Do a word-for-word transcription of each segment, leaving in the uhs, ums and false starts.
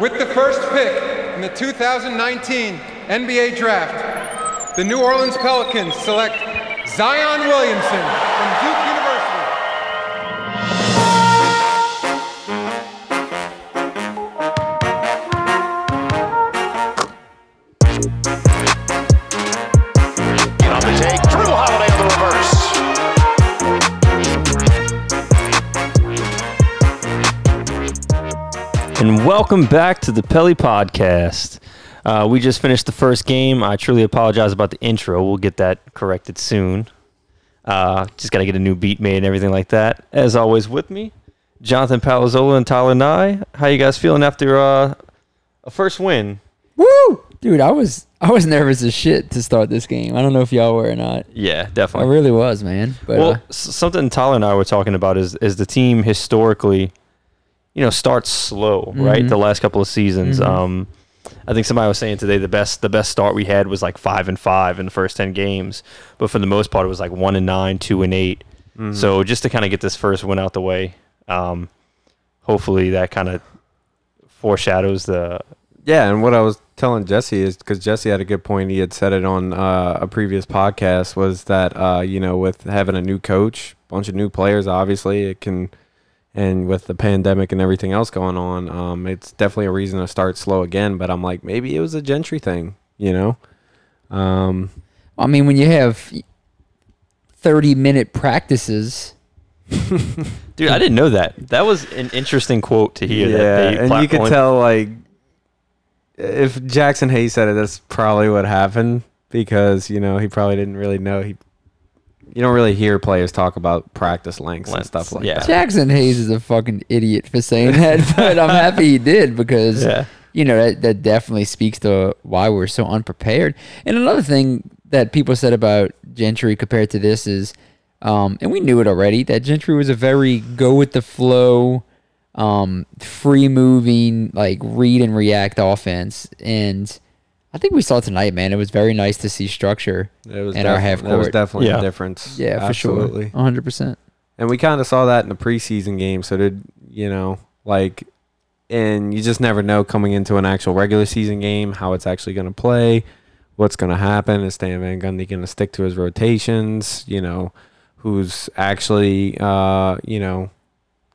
With the first pick in the two thousand nineteen N B A Draft, the New Orleans Pelicans select Zion Williamson from Duke University. And on the take, Jrue Holiday on the reverse. And welcome back to the Pelly Podcast. Uh, we just finished the first game. I truly apologize about the intro. We'll get that corrected soon. Uh, just got to get a new beat made and everything like that. As always with me, Jonathan Palazzola and Tyler Nye. How you guys feeling after uh, a first win? Woo! Dude, I was I was nervous as shit to start this game. I don't know if y'all were or not. Yeah, definitely. I really was, man. But, well, uh, something Tyler and I were talking about is is the team historically... you know, start slow, right? Mm-hmm. The last couple of seasons. Mm-hmm. Um, I think somebody was saying today the best the best start we had was like five and five in the first ten games, but for the most part it was like one and nine, two and eight. Mm-hmm. So just to kind of get this first win out the way, um, hopefully that kind of foreshadows the. Yeah, and what I was telling Jesse is because Jesse had a good point. He had said it on uh, a previous podcast was that uh, you know, with having a new coach, bunch of new players, obviously it can. And with the pandemic and everything else going on, um, it's definitely a reason to start slow again. But I'm like, maybe it was a Gentry thing, you know? Um, I mean, when you have thirty-minute practices. Dude, I didn't know that. That was an interesting quote to hear. Yeah, that they and you could tell, like, if Jaxson Hayes said it, that's probably what happened. Because, you know, he probably didn't really know he... You don't really hear players talk about practice lengths, lengths and stuff like yeah. that. Jaxson Hayes is a fucking idiot for saying that, but I'm happy he did because, yeah. you know, that, that definitely speaks to why we're so unprepared. And another thing that people said about Gentry compared to this is, um, and we knew it already, that Gentry was a very go-with-the-flow, um, free-moving, like, read-and-react offense, and... I think we saw tonight, man. It was very nice to see structure in our half court. It was definitely yeah. a difference. Yeah, absolutely. For sure. one hundred percent. And we kind of saw that in the preseason game. So, did you know, like, and you just never know coming into an actual regular season game how it's actually going to play, what's going to happen. Is Stan Van Gundy going to stick to his rotations? You know, who's actually, uh, you know,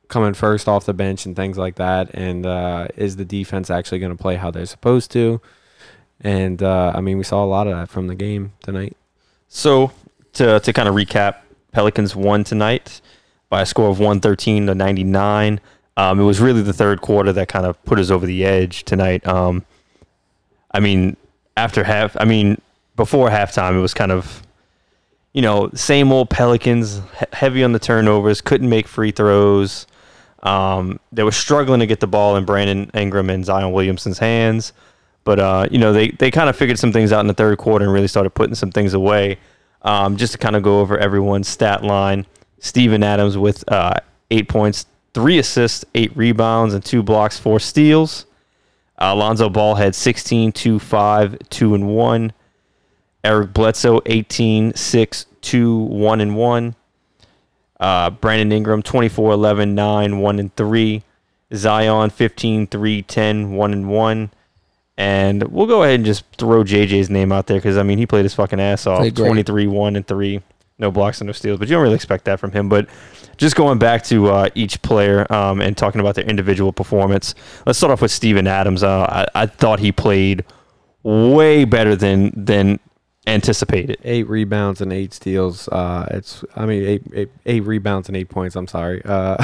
coming first off the bench and things like that? And uh, is the defense actually going to play how they're supposed to? And, uh, I mean, we saw a lot of that from the game tonight. So, to to kind of recap, Pelicans won tonight by a score of one thirteen to ninety-nine. Um, it was really the third quarter that kind of put us over the edge tonight. Um, I mean, after half, I mean, before halftime, it was kind of, you know, same old Pelicans, he- heavy on the turnovers, couldn't make free throws. Um, they were struggling to get the ball in Brandon Ingram and Zion Williamson's hands. But, uh, you know, they, they kind of figured some things out in the third quarter and really started putting some things away. Um, just to kind of go over everyone's stat line, Steven Adams with uh, eight points, three assists, eight rebounds, and two blocks, four steals. Uh, Alonzo Ball had sixteen, two, five, two, and one. Eric Bledsoe, eighteen, six, two, one, and one. Uh, Brandon Ingram, twenty-four, eleven, nine, one, and three. Zion, fifteen, three, ten, one, and one. And we'll go ahead and just throw J J's name out there because, I mean, he played his fucking ass off. twenty-three, one, and three. No blocks and no steals. But you don't really expect that from him. But just going back to uh, each player um, and talking about their individual performance, let's start off with Steven Adams. Uh, I, I thought he played way better than than anticipated. Eight rebounds and eight steals. Uh, it's I mean, eight, eight, eight rebounds and eight points. I'm sorry. Uh,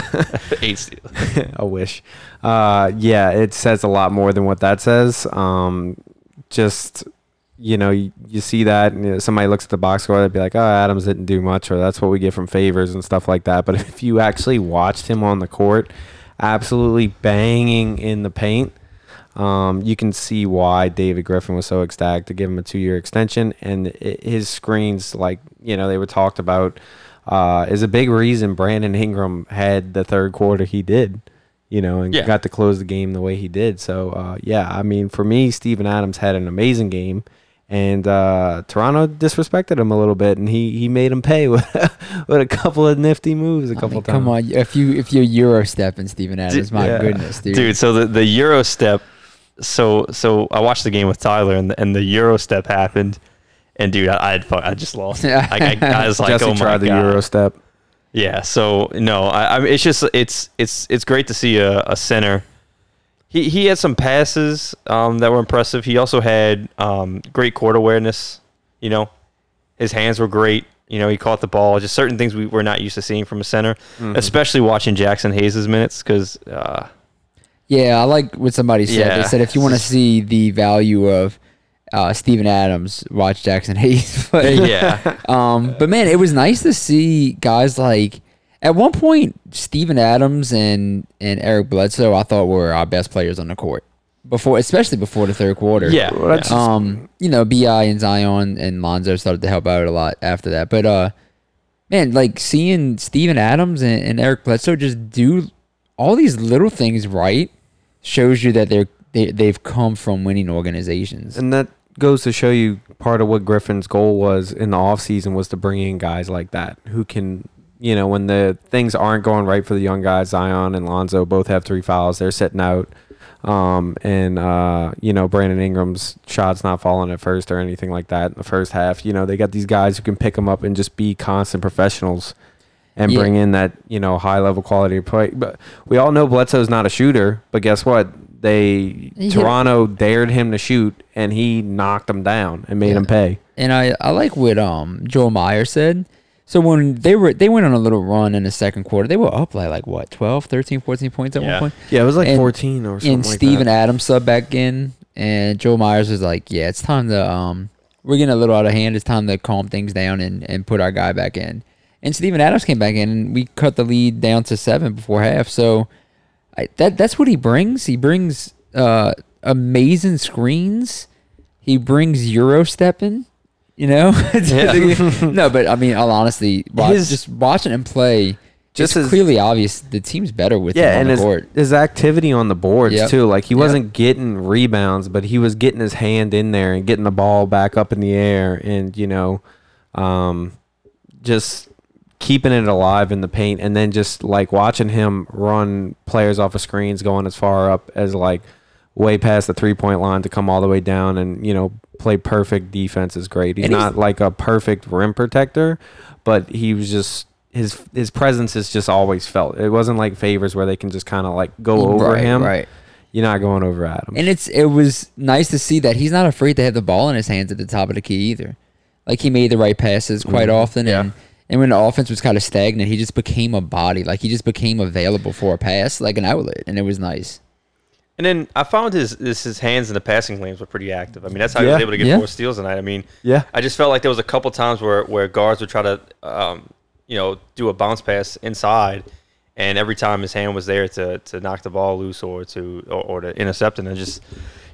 eight steals. I wish. Uh, yeah, it says a lot more than what that says. Um, just, you know, you, you see that and you know, somebody looks at the box score, they'd be like, oh, Adams didn't do much, or that's what we get from Favors and stuff like that. But if you actually watched him on the court, absolutely banging in the paint, Um, you can see why David Griffin was so ecstatic to give him a two-year extension. And it, his screens, like, you know, they were talked about, uh, is a big reason Brandon Ingram had the third quarter he did, you know, and yeah. got to close the game the way he did. So, uh, yeah, I mean, for me, Steven Adams had an amazing game. And uh, Toronto disrespected him a little bit, and he, he made him pay with, with a couple of nifty moves a I couple mean, times. Come on, if you if you're Euro stepping Steven Adams, dude, my yeah. goodness, dude. Dude, so the, the Euro step so so I watched the game with Tyler, and the, and the Euro step happened, and dude, I I'd, I just lost. Yeah. I, I, I was like, Jesse oh my tried god, the Euro step. Yeah. So no, I, I mean, it's just it's it's it's great to see a, a center. He he had some passes um, that were impressive. He also had um, great court awareness. You know, his hands were great. You know, he caught the ball. Just certain things we were not used to seeing from a center, mm-hmm. especially watching Jaxson Hayes' minutes. Because uh, yeah, I like what somebody said. Yeah. They said if you want to see the value of uh, Steven Adams, watch Jaxson Hayes play. Yeah. um, but man, it was nice to see guys like. At one point, Steven Adams and, and Eric Bledsoe, I thought were our best players on the court before, especially before the third quarter. Yeah, well, that's um, you know, B I and Zion and Lonzo started to help out a lot after that. But uh, man, like seeing Steven Adams and, and Eric Bledsoe just do all these little things right shows you that they're they they've come from winning organizations. And that goes to show you part of what Griffin's goal was in the offseason was to bring in guys like that who can. You know, when the things aren't going right for the young guys, Zion and Lonzo both have three fouls. They're sitting out. Um, and, uh, you know, Brandon Ingram's shot's not falling at first or anything like that in the first half. You know, they got these guys who can pick them up and just be constant professionals and yeah. bring in that, you know, high-level quality of play. But we all know Bledsoe's not a shooter, but guess what? They yeah. Toronto dared him to shoot, and he knocked them down and made yeah. them pay. And I, I like what um Joel Myers said. So when they were, they went on a little run in the second quarter. They were up like, like what, twelve, thirteen, fourteen points at yeah. one point? Yeah, it was like and, fourteen or something. And like Steven that. Adams subbed back in, and Joel Myers was like, yeah, it's time to, um, we're getting a little out of hand. It's time to calm things down and, and put our guy back in. And Steven Adams came back in, and we cut the lead down to seven before half. So I, that that's what he brings. He brings uh, amazing screens. He brings Euro stepping. You know, no, but I mean, I'll honestly, watch, his, just watching him play, just it's his, clearly obvious the team's better with yeah, him on and the his, court. His activity on the boards yep. too, like he wasn't yep. getting rebounds, but he was getting his hand in there and getting the ball back up in the air, and you know, um, just keeping it alive in the paint, and then just like watching him run players off of screens, going as far up as like. Way past the three-point line to come all the way down and, you know, play perfect defense is great. He's, he's not like a perfect rim protector, but he was just his his presence is just always felt. It wasn't like Favors where they can just kind of like go over right, him. Right. You're not going over Adams. And it's it was nice to see that he's not afraid to have the ball in his hands at the top of the key either. Like he made the right passes quite mm-hmm. often yeah. and And when the offense was kind of stagnant, he just became a body. Like he just became available for a pass, like an outlet, and it was nice. And then I found his this, his hands in the passing lanes were pretty active. I mean, that's how yeah, he was able to get yeah. four steals tonight. I mean, yeah. I just felt like there was a couple times where, where guards would try to, um, you know, do a bounce pass inside, and every time his hand was there to to knock the ball loose or to or, or to intercept, and I just,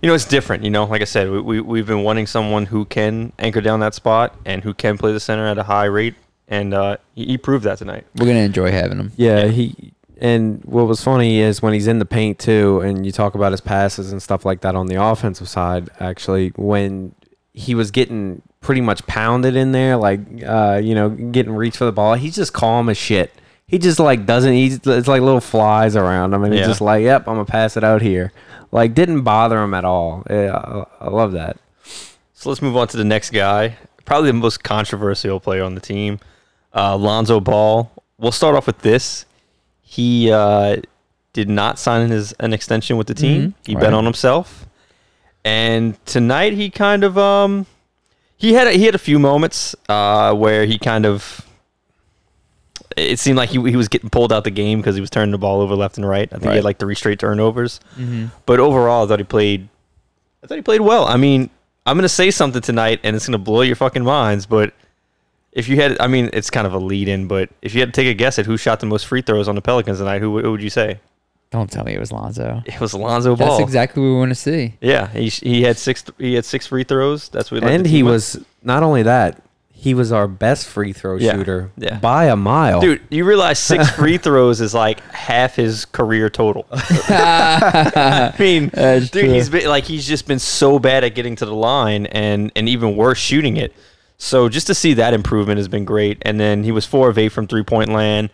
you know, it's different. You know, like I said, we, we we've been wanting someone who can anchor down that spot and who can play the center at a high rate, and uh, he, he proved that tonight. We're gonna enjoy having him. Yeah, yeah. he. And what was funny is when he's in the paint, too, and you talk about his passes and stuff like that on the offensive side, actually, when he was getting pretty much pounded in there, like, uh, you know, getting reached for the ball, he's just calm as shit. He just, like, doesn't – it's like little flies around him, and yeah. he's just like, yep, I'm going to pass it out here. Like, didn't bother him at all. Yeah, I love that. So let's move on to the next guy, probably the most controversial player on the team, uh, Lonzo Ball. We'll start off with this. He uh, did not sign his an extension with the team. Mm-hmm. He right. bet on himself, and tonight he kind of um he had a, he had a few moments uh, where he kind of it seemed like he he was getting pulled out the game because he was turning the ball over left and right. I think right. he had like three straight turnovers, mm-hmm. but overall I thought he played I thought he played well. I mean, I'm gonna say something tonight and it's gonna blow your fucking minds, but. If you had, I mean, it's kind of a lead-in, but if you had to take a guess at who shot the most free throws on the Pelicans tonight, who, who would you say? Don't tell me it was Lonzo. It was Lonzo Ball. That's exactly what we want to see. Yeah, he he had six he had six free throws. That's what. And he was not only that, he was our best free throw yeah. shooter yeah. by a mile. Dude, you realize six free throws is like half his career total. I mean, That's dude, true. he's been like he's just been so bad at getting to the line, and and even worse shooting it. So just to see that improvement has been great. And then he was four of eight from three-point land.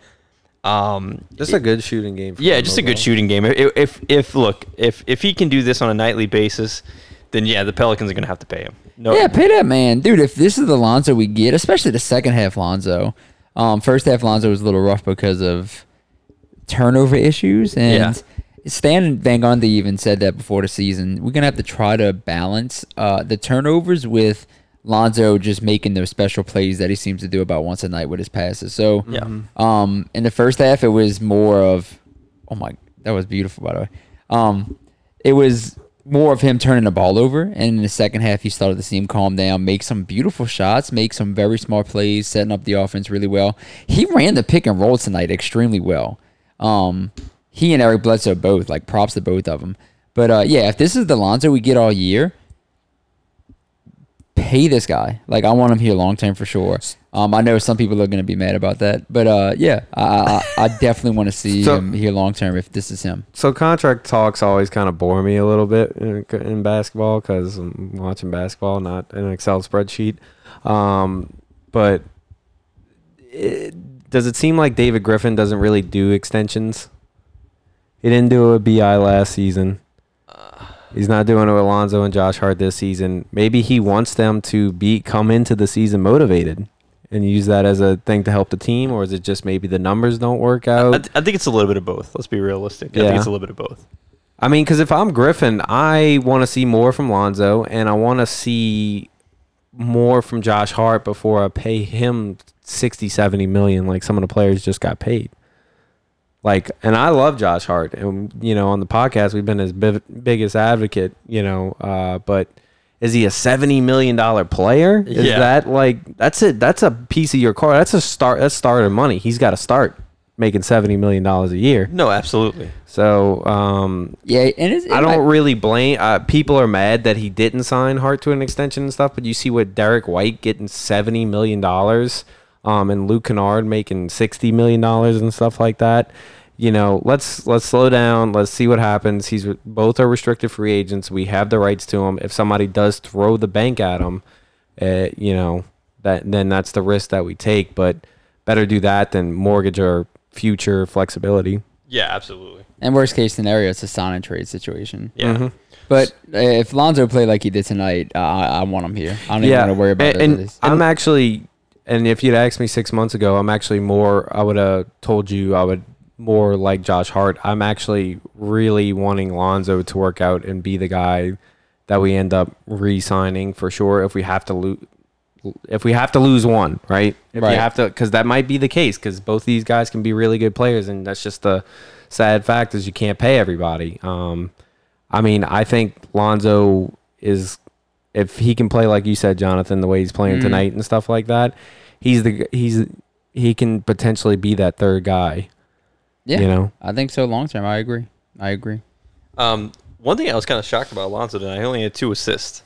Um, just a good shooting game. For yeah, just overall. a good shooting game. If, if if look, if if he can do this on a nightly basis, then yeah, the Pelicans are gonna have to pay him. No, yeah, pay that man, dude. If this is the Lonzo we get, especially the second half Lonzo. Um, first half Lonzo was a little rough because of turnover issues, and yeah. Stan Van Gundy even said that before the season. We're gonna have to try to balance uh the turnovers with Lonzo just making those special plays that he seems to do about once a night with his passes. So, yeah. um, in the first half, it was more of, oh my, that was beautiful, by the way. Um, it was more of him turning the ball over, and in the second half, he started to see him calm down, make some beautiful shots, make some very smart plays, setting up the offense really well. He ran the pick and roll tonight extremely well. Um, he and Eric Bledsoe both, like props to both of them. But uh, yeah, if this is the Lonzo we get all year, pay this guy. Like, I want him here long term for sure. Um, I know some people are going to be mad about that, but uh, yeah, I I, I definitely want to see so, him here long term if this is him. So contract talks always kind of bore me a little bit in, in basketball because I'm watching basketball, not an Excel spreadsheet. Um, but it, does it seem like David Griffin doesn't really do extensions? He didn't do a B I last season. He's not doing it with Alonzo and Josh Hart this season. Maybe he wants them to be come into the season motivated and use that as a thing to help the team, or is it just maybe the numbers don't work out? I, th- I think it's a little bit of both. Let's be realistic. Yeah. I think it's a little bit of both. I mean, because if I'm Griffin, I want to see more from Lonzo, and I want to see more from Josh Hart before I pay him sixty, seventy million like some of the players just got paid. Like, and I love Josh Hart, and you know, on the podcast we've been his bi- biggest advocate, you know. Uh, but is he a seventy million dollar player? Is yeah. that like that's it? That's a piece of your core. That's a start. That's starter money. He's got to start making seventy million dollars a year. No, absolutely. So um, yeah, and it's, it I don't might- really blame. Uh, people are mad that he didn't sign Hart to an extension and stuff, but you see what Derek White getting seventy million dollars. Um, and Luke Kennard making sixty million dollars and stuff like that. You know, let's let's slow down. Let's see what happens. He's both are restricted free agents. We have the rights to them. If somebody does throw the bank at them, uh, you know, that then that's the risk that we take. But better do that than mortgage our future flexibility. Yeah, absolutely. And worst case scenario, it's a sign and trade situation. Yeah. Mm-hmm. But if Lonzo played like he did tonight, uh, I want him here. I don't even yeah. want to worry about and, it. I'm actually... And if you'd asked me six months ago, I'm actually more, I would have told you I would more like Josh Hart. I'm actually really wanting Lonzo to work out and be the guy that we end up re-signing for sure. If we have to lose, if we have to lose one, right? If right. you have to, because that might be the case because both these guys can be really good players. And that's just the sad fact is you can't pay everybody. Um, I mean, I think Lonzo is... If he can play like you said, Jonathan, the way he's playing mm. tonight and stuff like that, he's the he's he can potentially be that third guy. Yeah, you know, I think so. Long term, I agree. I agree. Um, one thing I was kind of shocked about Alonzo tonight, he only had two assists.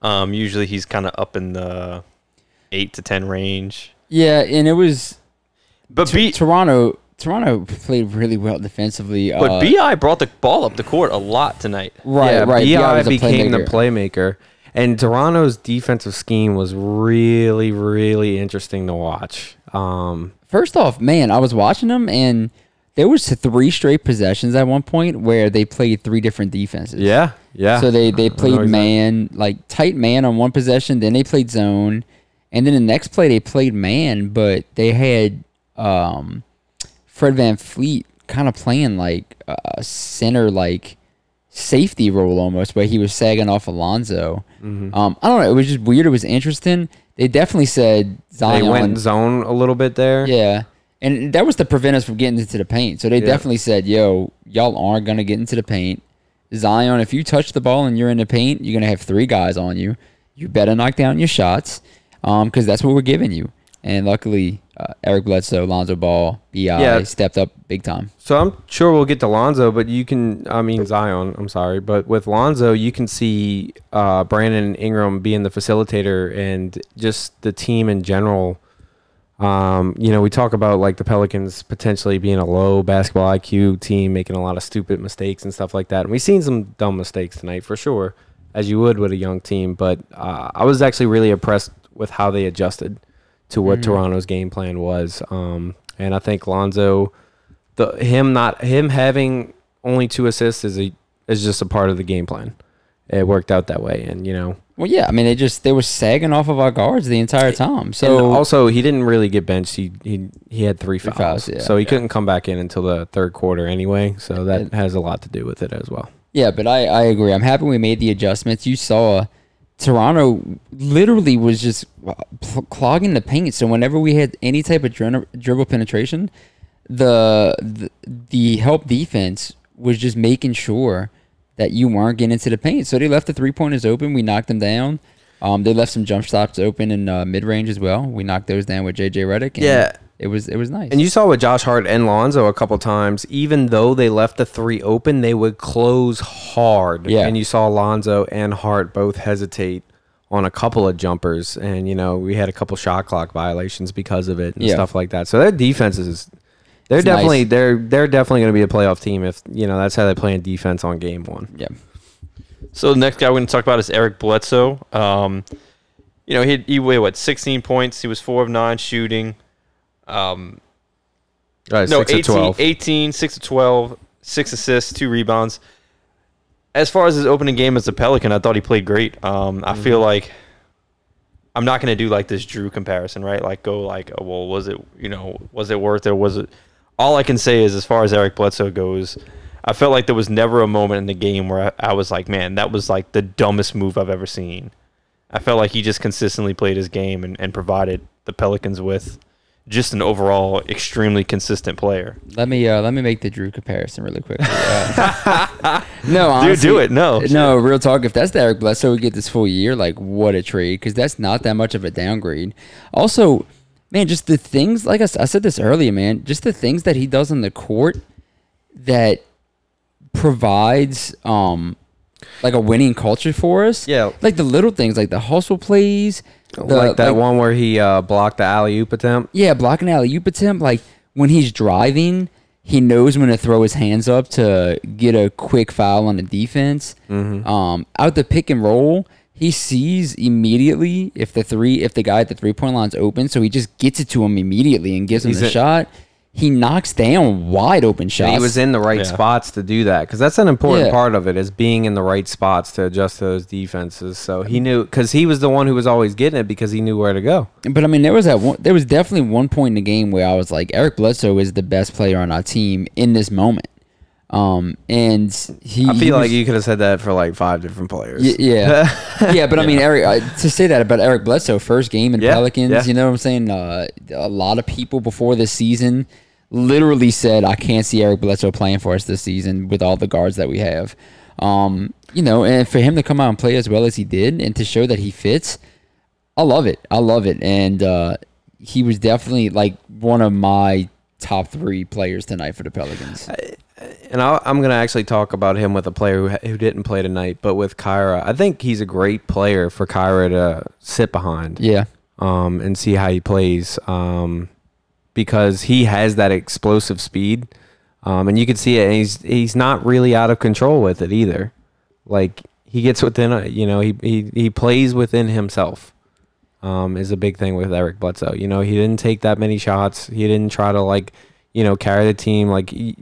Um, usually he's kind of up in the eight to ten range. Yeah, and it was, but t- be- Toronto. Toronto played really well defensively. But uh, B I brought the ball up the court a lot tonight. Right, yeah, right. B I became the playmaker. And Toronto's defensive scheme was really, really interesting to watch. Um, First off, man, I was watching them, and there was three straight possessions at one point where they played three different defenses. Yeah, yeah. So they, they played man, like tight man on one possession, then they played zone, and then the next play they played man, but they had... Um, Fred VanVleet kind of playing like a center, like safety role almost, where he was sagging off Alonzo. Mm-hmm. Um, I don't know. It was just weird. It was interesting. They definitely said Zion. They went zone a little bit there. Yeah. And that was to prevent us from getting into the paint. So they yeah. definitely said, yo, y'all aren't going to get into the paint. Zion, if you touch the ball and you're in the paint, you're going to have three guys on you. You better knock down your shots because um, that's what we're giving you. And luckily, uh, Eric Bledsoe, Lonzo Ball, B I yeah. stepped up big time. So I'm sure we'll get to Lonzo, but you can, I mean Zion, I'm sorry. But with Lonzo, you can see uh, Brandon Ingram being the facilitator and just the team in general. Um, you know, we talk about like the Pelicans potentially being a low basketball I Q team, making a lot of stupid mistakes and stuff like that. And we've seen some dumb mistakes tonight for sure, as you would with a young team. But uh, I was actually really impressed with how they adjusted to what mm-hmm. Toronto's game plan was. Um, And I think Lonzo, the him not him having only two assists is a is just a part of the game plan. It worked out that way, and you know. Well, yeah, I mean, they just they were sagging off of our guards the entire time. So and also, he didn't really get benched. He he he had three fouls, three fouls yeah. so he yeah. couldn't come back in until the third quarter anyway. So that it, has a lot to do with it as well. Yeah, but I I agree. I'm happy we made the adjustments. You saw Toronto literally was just clogging the paint. So whenever we had any type of dribble, dribble penetration, the, the the help defense was just making sure that you weren't getting into the paint. So they left the three-pointers open. We knocked them down. Um, they left some jump shots open in uh, mid-range as well. We knocked those down with J J Redick. And yeah. It was it was nice. And you saw with Josh Hart and Lonzo a couple times, even though they left the three open, they would close hard. Yeah. And you saw Lonzo and Hart both hesitate on a couple of jumpers. And, you know, we had a couple shot clock violations because of it and yeah. stuff like that. So their defense is... They're it's definitely nice. they're they're definitely going to be a playoff team if you know that's how they play in defense on game one. Yeah. So the next guy we're going to talk about is Eric Bledsoe. Um, you know he he weighed what sixteen points. He was four of nine shooting. Um, All right, no six eighteen, of twelve. eighteen, six of twelve, six assists, two rebounds. As far as his opening game as a Pelican, I thought he played great. Um, I mm-hmm. feel like. I'm not going to do like this Jrue comparison, right? Like go like, oh, well, was it, you know, was it worth it? Was it? All I can say is as far as Eric Bledsoe goes, I felt like there was never a moment in the game where I, I was like, man, that was like the dumbest move I've ever seen. I felt like he just consistently played his game and, and provided the Pelicans with just an overall extremely consistent player. Let me uh, let me make the Jrue comparison really quick. Uh, no, honestly, dude, do it. No, no, real talk. If that's the Eric Bledsoe we get this full year, like what a trade, because that's not that much of a downgrade. Also, man, just the things like I, I said this earlier, man, just the things that he does on the court that provides um like a winning culture for us. Yeah, like the little things, like the hustle plays. The, like that like, one where he uh, blocked the alley-oop attempt? Yeah, blocking the alley-oop attempt. Like, when he's driving, he knows when to throw his hands up to get a quick foul on the defense. Mm-hmm. Um, out the pick and roll, he sees immediately if the three, if the guy at the three-point line's open, so he just gets it to him immediately and gives him he's the in, shot. He knocks down wide-open shots. He was in the right yeah. spots to do that, because that's an important yeah. part of it, is being in the right spots to adjust to those defenses. So he knew, because he was the one who was always getting it, because he knew where to go. But, I mean, there was that one, there was definitely one point in the game where I was like, Eric Bledsoe is the best player on our team in this moment. Um, and he, I feel he was, like you could have said that for like five different players. Y- yeah, yeah. But I mean, Eric. Uh, to say that about Eric Bledsoe, first game in yeah, Pelicans. Yeah. You know what I'm saying? Uh, a lot of people before this season literally said, "I can't see Eric Bledsoe playing for us this season with all the guards that we have." Um, you know, and for him to come out and play as well as he did, and to show that he fits, I love it. I love it. And uh, he was definitely like one of my top three players tonight for the Pelicans. I, And I'll, I'm going to actually talk about him with a player who, who didn't play tonight, but with Kira. I think he's a great player for Kira to sit behind yeah, um, and see how he plays um, because he has that explosive speed. Um, and you can see it. And he's, he's not really out of control with it either. Like, he gets within, you know, he, he, he plays within himself um, is a big thing with Eric Bledsoe. You know, he didn't take that many shots. He didn't try to, like, you know, carry the team. Like, he,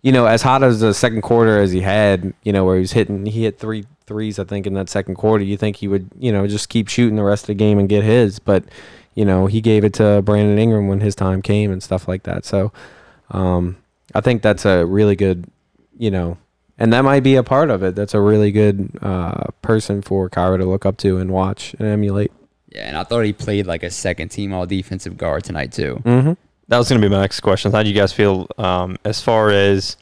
You know, as hot as the second quarter as he had, you know, where he was hitting, he hit three threes, I think, in that second quarter. You think he would, you know, just keep shooting the rest of the game and get his. But, you know, he gave it to Brandon Ingram when his time came and stuff like that. So um, I think that's a really good, you know, and that might be a part of it. That's a really good uh, person for Kira to look up to and watch and emulate. Yeah, and I thought he played like a second team all defensive guard tonight, too. Mm-hmm. That was going to be my next question. How do you guys feel um, as far as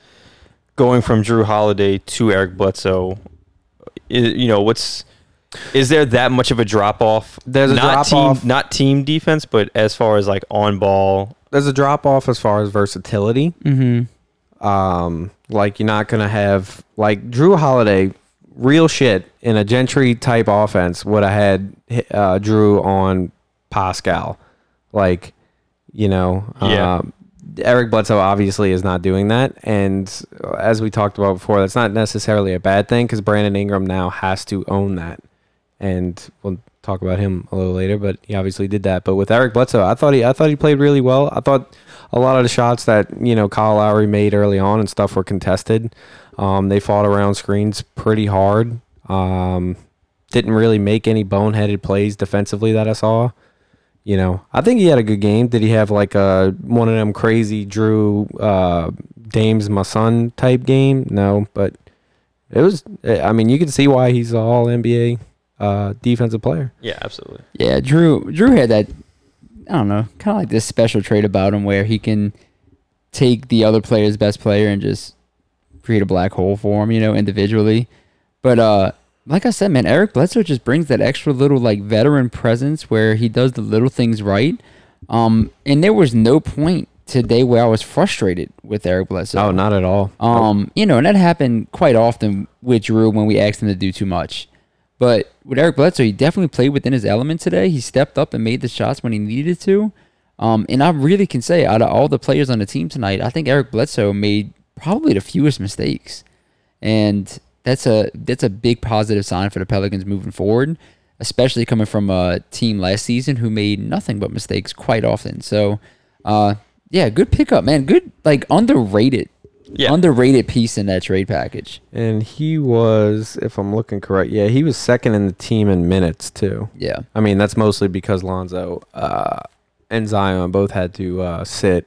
going from Jrue Holiday to Eric Bledsoe? Is, you know, what's is there that much of a drop off? There's a not drop team, off, not team defense, but as far as like on ball, there's a drop off as far as versatility. Mm-hmm. Um, like you're not going to have like Jrue Holiday, real shit in a Gentry type offense. Would have had uh, Jrue on Pascal, like. You know, yeah. um, Eric Bledsoe obviously is not doing that. And as we talked about before, that's not necessarily a bad thing because Brandon Ingram now has to own that. And well, talk about him a little later, but he obviously did that. But with Eric Bledsoe, I thought he I thought he played really well. I thought a lot of the shots that, you know, Kyle Lowry made early on and stuff were contested. Um, they fought around screens pretty hard. Um, didn't really make any boneheaded plays defensively that I saw. You know, I think he had a good game. Did he have like a one of them crazy Drew uh, Dame's my son type game? No, but it was. I mean, you can see why he's an All N B A uh, defensive player. Yeah, absolutely. Yeah, Drew. Drew had that. I don't know, kind of like this special trait about him where he can take the other player's best player and just create a black hole for him, you know, individually. But uh, like I said, man, Eric Bledsoe just brings that extra little like veteran presence where he does the little things right. Um, and there was no point today where I was frustrated with Eric Bledsoe. Oh, not at all. Um, you know, and that happened quite often with Jrue when we asked him to do too much. But with Eric Bledsoe, he definitely played within his element today. He stepped up and made the shots when he needed to. Um, and I really can say, out of all the players on the team tonight, I think Eric Bledsoe made probably the fewest mistakes. And that's a that's a big positive sign for the Pelicans moving forward, especially coming from a team last season who made nothing but mistakes quite often. So, uh, yeah, good pickup, man. Good, like, underrated. Yeah. Underrated piece in that trade package. And he was, if I'm looking correct, yeah, he was second in the team in minutes too. Yeah. I mean, that's mostly because Lonzo uh, and Zion both had to uh, sit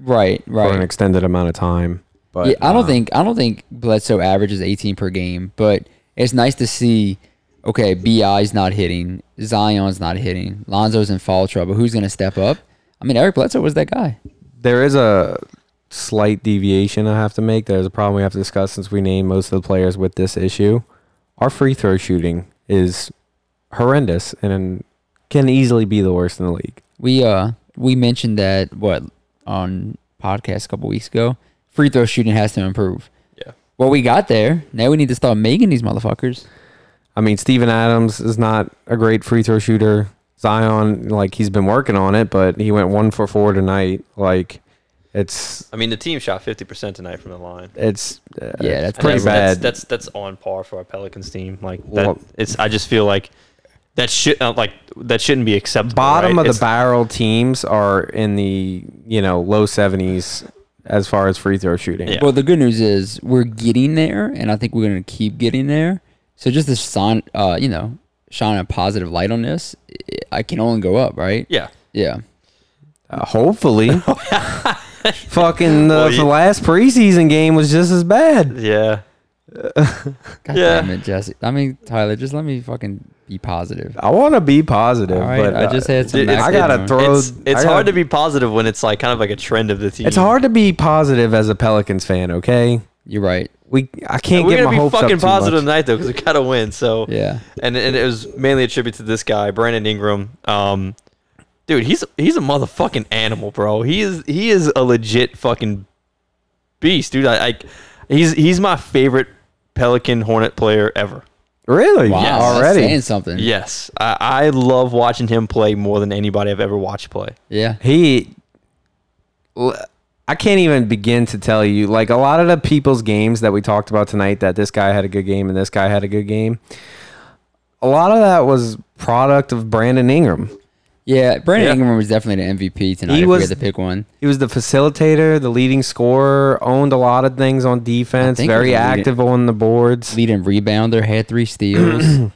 right, right. for an extended amount of time. But yeah, I don't uh, think I don't think Bledsoe averages eighteen per game, but it's nice to see, okay, B I's not hitting, Zion's not hitting, Lonzo's in foul trouble. Who's going to step up? I mean, Eric Bledsoe was that guy. There is a slight deviation I have to make. There's a problem we have to discuss since we named most of the players with this issue. Our free throw shooting is horrendous and can easily be the worst in the league. We uh we mentioned that what on podcast a couple weeks ago. Free throw shooting has to improve. Yeah. Well, we got there. Now we need to start making these motherfuckers. I mean, Steven Adams is not a great free throw shooter. Zion, like, he's been working on it, but he went one for four tonight. Like. It's. I mean, the team shot fifty percent tonight from the line. It's uh, yeah, that's pretty that's, bad. That's, that's that's on par for our Pelicans team. Like that, well, it's. I just feel like that should uh, like that shouldn't be acceptable. Bottom right? of it's, the barrel teams are in the you know low seventies as far as free throw shooting. Yeah. Well, the good news is we're getting there, and I think we're going to keep getting there. So just to shine, uh, you know, shine a positive light on this, I can only go up, right? Yeah. Yeah. Uh, hopefully. Fucking the, well, you, the last preseason game was just as bad. Yeah. God yeah. damn it, Jesse. I mean, Tyler, just let me fucking be positive. I want to be positive, right, but I just had some. It, I gotta throw. It's, it's gotta, hard to be positive when it's like kind of like a trend of the team. It's hard to be positive as a Pelicans fan. Okay, you're right. We I can't yeah, get my hopes up. We're gonna be fucking positive tonight though, because we gotta win. So yeah, and and it was mainly a tribute to this guy, Brandon Ingram. Um. Dude, he's he's a motherfucking animal, bro. He is he is a legit fucking beast, dude. I, I he's he's my favorite Pelican Hornet player ever. Really? Wow. Yes. Already saying something. Yes, I, I love watching him play more than anybody I've ever watched play. Yeah, he. I can't even begin to tell you. Like a lot of the people's games that we talked about tonight, that this guy had a good game and this guy had a good game. A lot of that was product of Brandon Ingram. Yeah, Brandon yeah. Ingram was definitely the M V P tonight he if was, we had to pick one. He was the facilitator, the leading scorer, owned a lot of things on defense, very active leading, on the boards. Leading rebounder, had three steals.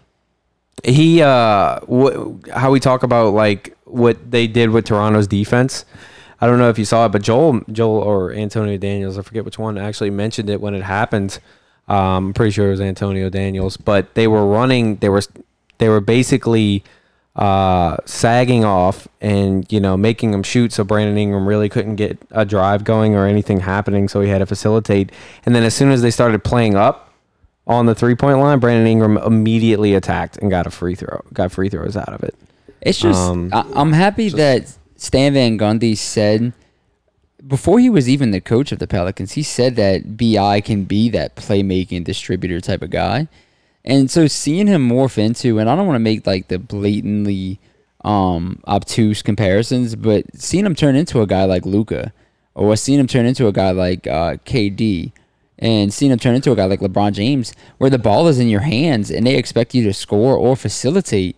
he, uh, wh- how we talk about like what they did with Toronto's defense, I don't know if you saw it, but Joel Joel or Antonio Daniels, I forget which one, actually mentioned it when it happened. Um, I'm pretty sure it was Antonio Daniels, but they were running, they were, they were basically... Uh, sagging off and, you know, making them shoot so Brandon Ingram really couldn't get a drive going or anything happening, so he had to facilitate. And then as soon as they started playing up on the three-point line, Brandon Ingram immediately attacked and got a free throw, got free throws out of it. It's just, um, I, I'm happy just, that Stan Van Gundy said, before he was even the coach of the Pelicans, he said that B I can be that playmaking distributor type of guy. And so seeing him morph into, and I don't want to make like the blatantly um, obtuse comparisons, but seeing him turn into a guy like Luka, or seeing him turn into a guy like uh, K D, and seeing him turn into a guy like LeBron James, where the ball is in your hands and they expect you to score or facilitate,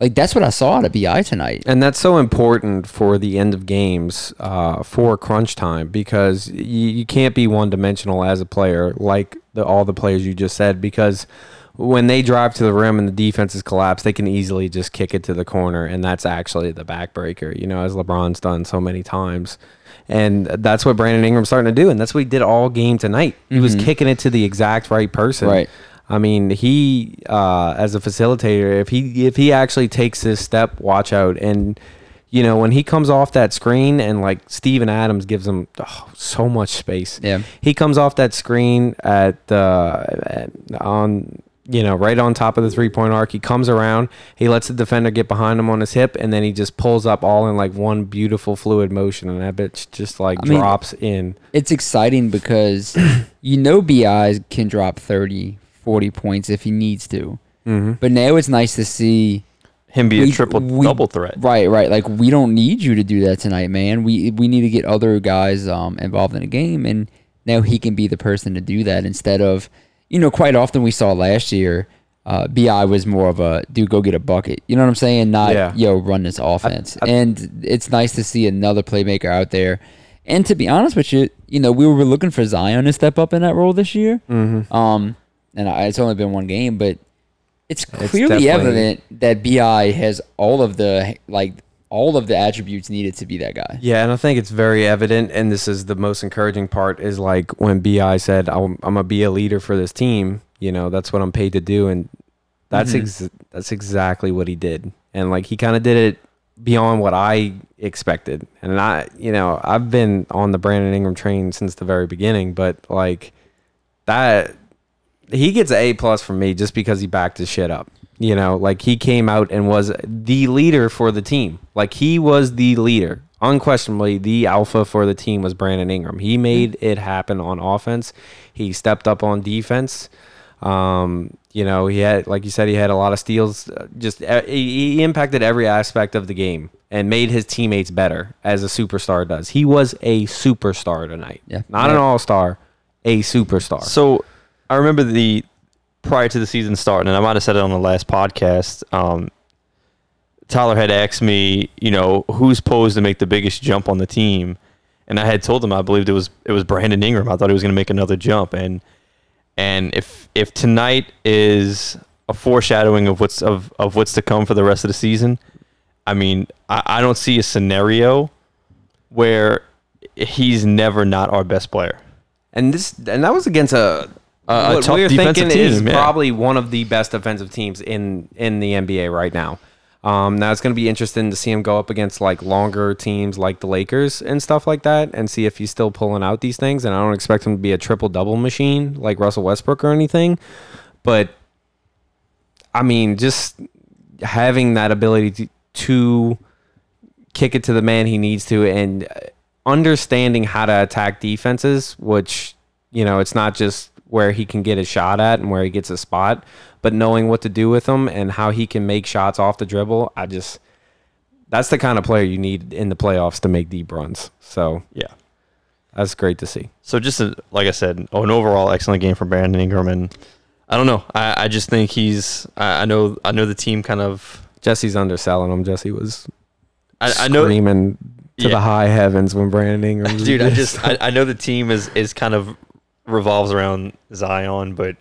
Like, that's what I saw out of B I tonight. And that's so important for the end of games, uh, for crunch time, because you, you can't be one-dimensional as a player, like the, all the players you just said, because when they drive to the rim and the defense is collapsed, they can easily just kick it to the corner, and that's actually the backbreaker, you know, as LeBron's done so many times. And that's what Brandon Ingram's starting to do, and that's what he did all game tonight. He mm-hmm. was kicking it to the exact right person. Right. I mean, he, uh, as a facilitator, if he if he actually takes this step, watch out. And, you know, when he comes off that screen and, like, Steven Adams gives him oh, so much space. Yeah. He comes off that screen at, uh, at on... you know, right on top of the three-point arc. He comes around, he lets the defender get behind him on his hip, and then he just pulls up all in, like, one beautiful fluid motion, and that bitch just, like, I drops mean, in. It's exciting because you know B I can drop thirty, forty points if he needs to. Mm-hmm. But now it's nice to see him be we, a triple we, double threat. Right, right. Like, we don't need you to do that tonight, man. We we need to get other guys um, involved in the game, and now he can be the person to do that instead of... You know, quite often we saw last year, uh, B I was more of a, dude, go get a bucket. You know what I'm saying? Not, yeah. yo, run this offense. I, I, and it's nice to see another playmaker out there. And to be honest with you, you know, we were looking for Zion to step up in that role this year. Mm-hmm. Um, and I, it's only been one game, but it's clearly it's evident that B I has all of the, like, all of the attributes needed to be that guy. Yeah, and I think it's very evident, and this is the most encouraging part, is like when B I said, I'm, I'm going to be a leader for this team, you know, that's what I'm paid to do, and that's mm-hmm. ex- that's exactly what he did. And, like, he kind of did it beyond what I expected. And, I, you know, I've been on the Brandon Ingram train since the very beginning, but, like, that he gets an A-plus from me just because he backed his shit up. You know, like, he came out and was the leader for the team. Like, he was the leader. Unquestionably, the alpha for the team was Brandon Ingram. He made it happen on offense. He stepped up on defense. Um, you know, he had, like you said, he had a lot of steals. Just he, he impacted every aspect of the game and made his teammates better, as a superstar does. He was a superstar tonight. Yeah. Not yeah. an all-star, a superstar. So, I remember the... prior to the season starting, and I might have said it on the last podcast, um, Tyler had asked me, you know, who's posed to make the biggest jump on the team, and I had told him I believed it was it was Brandon Ingram. I thought he was going to make another jump, and and if if tonight is a foreshadowing of what's of, of what's to come for the rest of the season, I mean, I, I don't see a scenario where he's never not our best player. And this and that was against a. Uh, what we're thinking team, is yeah. probably one of the best defensive teams in, in the N B A right now. Um, now, it's going to be interesting to see him go up against, like, longer teams like the Lakers and stuff like that and see if he's still pulling out these things. And I don't expect him to be a triple-double machine like Russell Westbrook or anything. But, I mean, just having that ability to, to kick it to the man he needs to and understanding how to attack defenses, which, you know, it's not just where he can get a shot at and where he gets a spot, but knowing what to do with him and how he can make shots off the dribble, I just that's the kind of player you need in the playoffs to make deep runs. So yeah, that's great to see. So just a, like I said, oh, an overall excellent game for Brandon Ingram, and I don't know, I, I just think he's I, I know I know the team kind of Jesse's underselling him. Jesse was I, I know screaming to yeah. the high heavens when Brandon Ingram. Dude, just, I just I, I know the team is is kind of. revolves around Zion, but